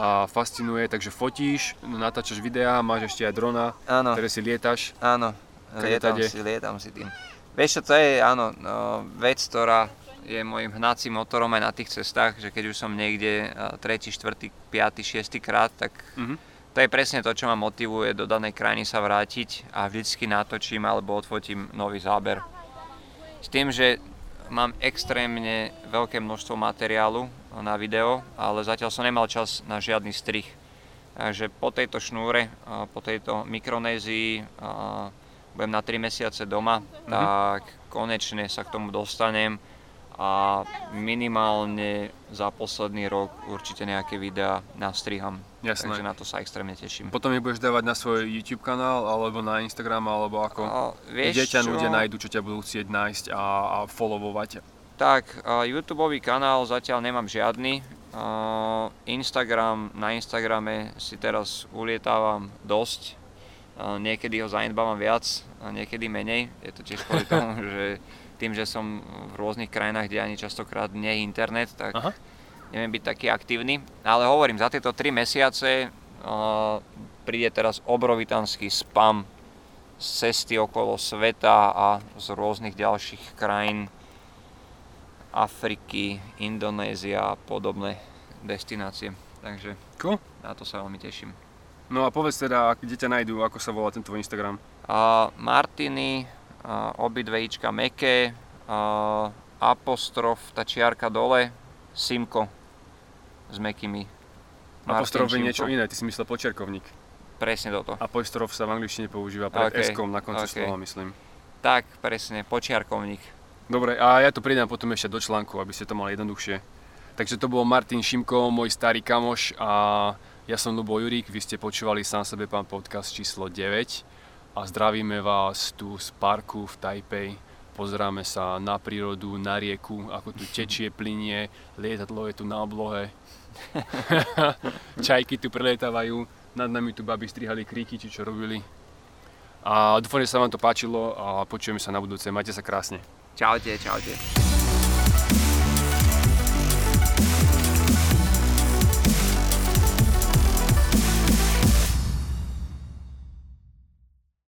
a fascinuje, takže fotíš, natáčaš videá, máš ešte aj drona, áno. Ktoré si lietaš. Áno. Lietam si, lietam si tým. Vieš čo, to je áno, no, vec, ktorá je môjim hnacím motorom aj na tých cestách, že keď už som niekde tretí, štvrtý, piaty, šiesty krát, tak mm-hmm. to je presne to, čo ma motivuje do danej krajiny sa vrátiť a vždycky natočím alebo odfotím nový záber. S tým, že mám extrémne veľké množstvo materiálu na video, ale zatiaľ som nemal čas na žiadny strih. Takže po tejto šnúre, po tejto Mikronézii, budem na tri mesiace doma, mm-hmm. tak konečne sa k tomu dostanem a minimálne za posledný rok určite nejaké videá nastriham. Jasné. Takže na to sa extrémne teším. Potom ich budeš dávať na svoj YouTube kanál, alebo na Instagram, alebo ako? A, vieš, kde ťa ľudia nájdu, čo ťa budú chcieť nájsť a, a followovať? Tak, YouTube-ový kanál zatiaľ nemám žiadny. A Instagram, na Instagrame si teraz ulietávam dosť. Niekedy ho zanedbávam viac, niekedy menej. Je to tiež kvôli tomu, že tým, že som v rôznych krajinách, kde ani častokrát nie je internet, tak Aha. neviem byť taký aktívny. Ale hovorím, za tieto tri mesiace uh, príde teraz obrovitánsky spam z cesty okolo sveta a z rôznych ďalších krajín Afriky, Indonézia a podobné destinácie. Takže cool. Na to sa veľmi teším. No a povedz teda, kde ťa nájdú, ako sa volá ten tvoj Instagram? Uh, Martiny, uh, obidve ička meké, uh, apostrof, tá čiarka dole, Šimko s mekými. Apostrof je niečo iné, ty si myslel počiarkovník. Presne toto. Apostrof sa v angličtine používa pred okay. eskom na konci okay. slova, myslím. Tak, presne, počiarkovník. Dobre, a ja to pridám potom ešte do článku, aby ste to mali jednoduchšie. Takže to bol Martin Šimko, môj starý kamoš a... Ja som Lubo Jurík, vy ste počúvali Sám sebe pán podcast číslo deväť a zdravíme vás tu z parku v Taipei. Pozeráme sa na prírodu, na rieku, ako tu tečie, plynie, lietadlo je tu na oblohe. Čajky tu prelietavajú, nad nami tu baby strihali kríky, či čo robili. A dúfam, že sa vám to páčilo a počujeme sa na budúce. Majte sa krásne. Čaute, čaute.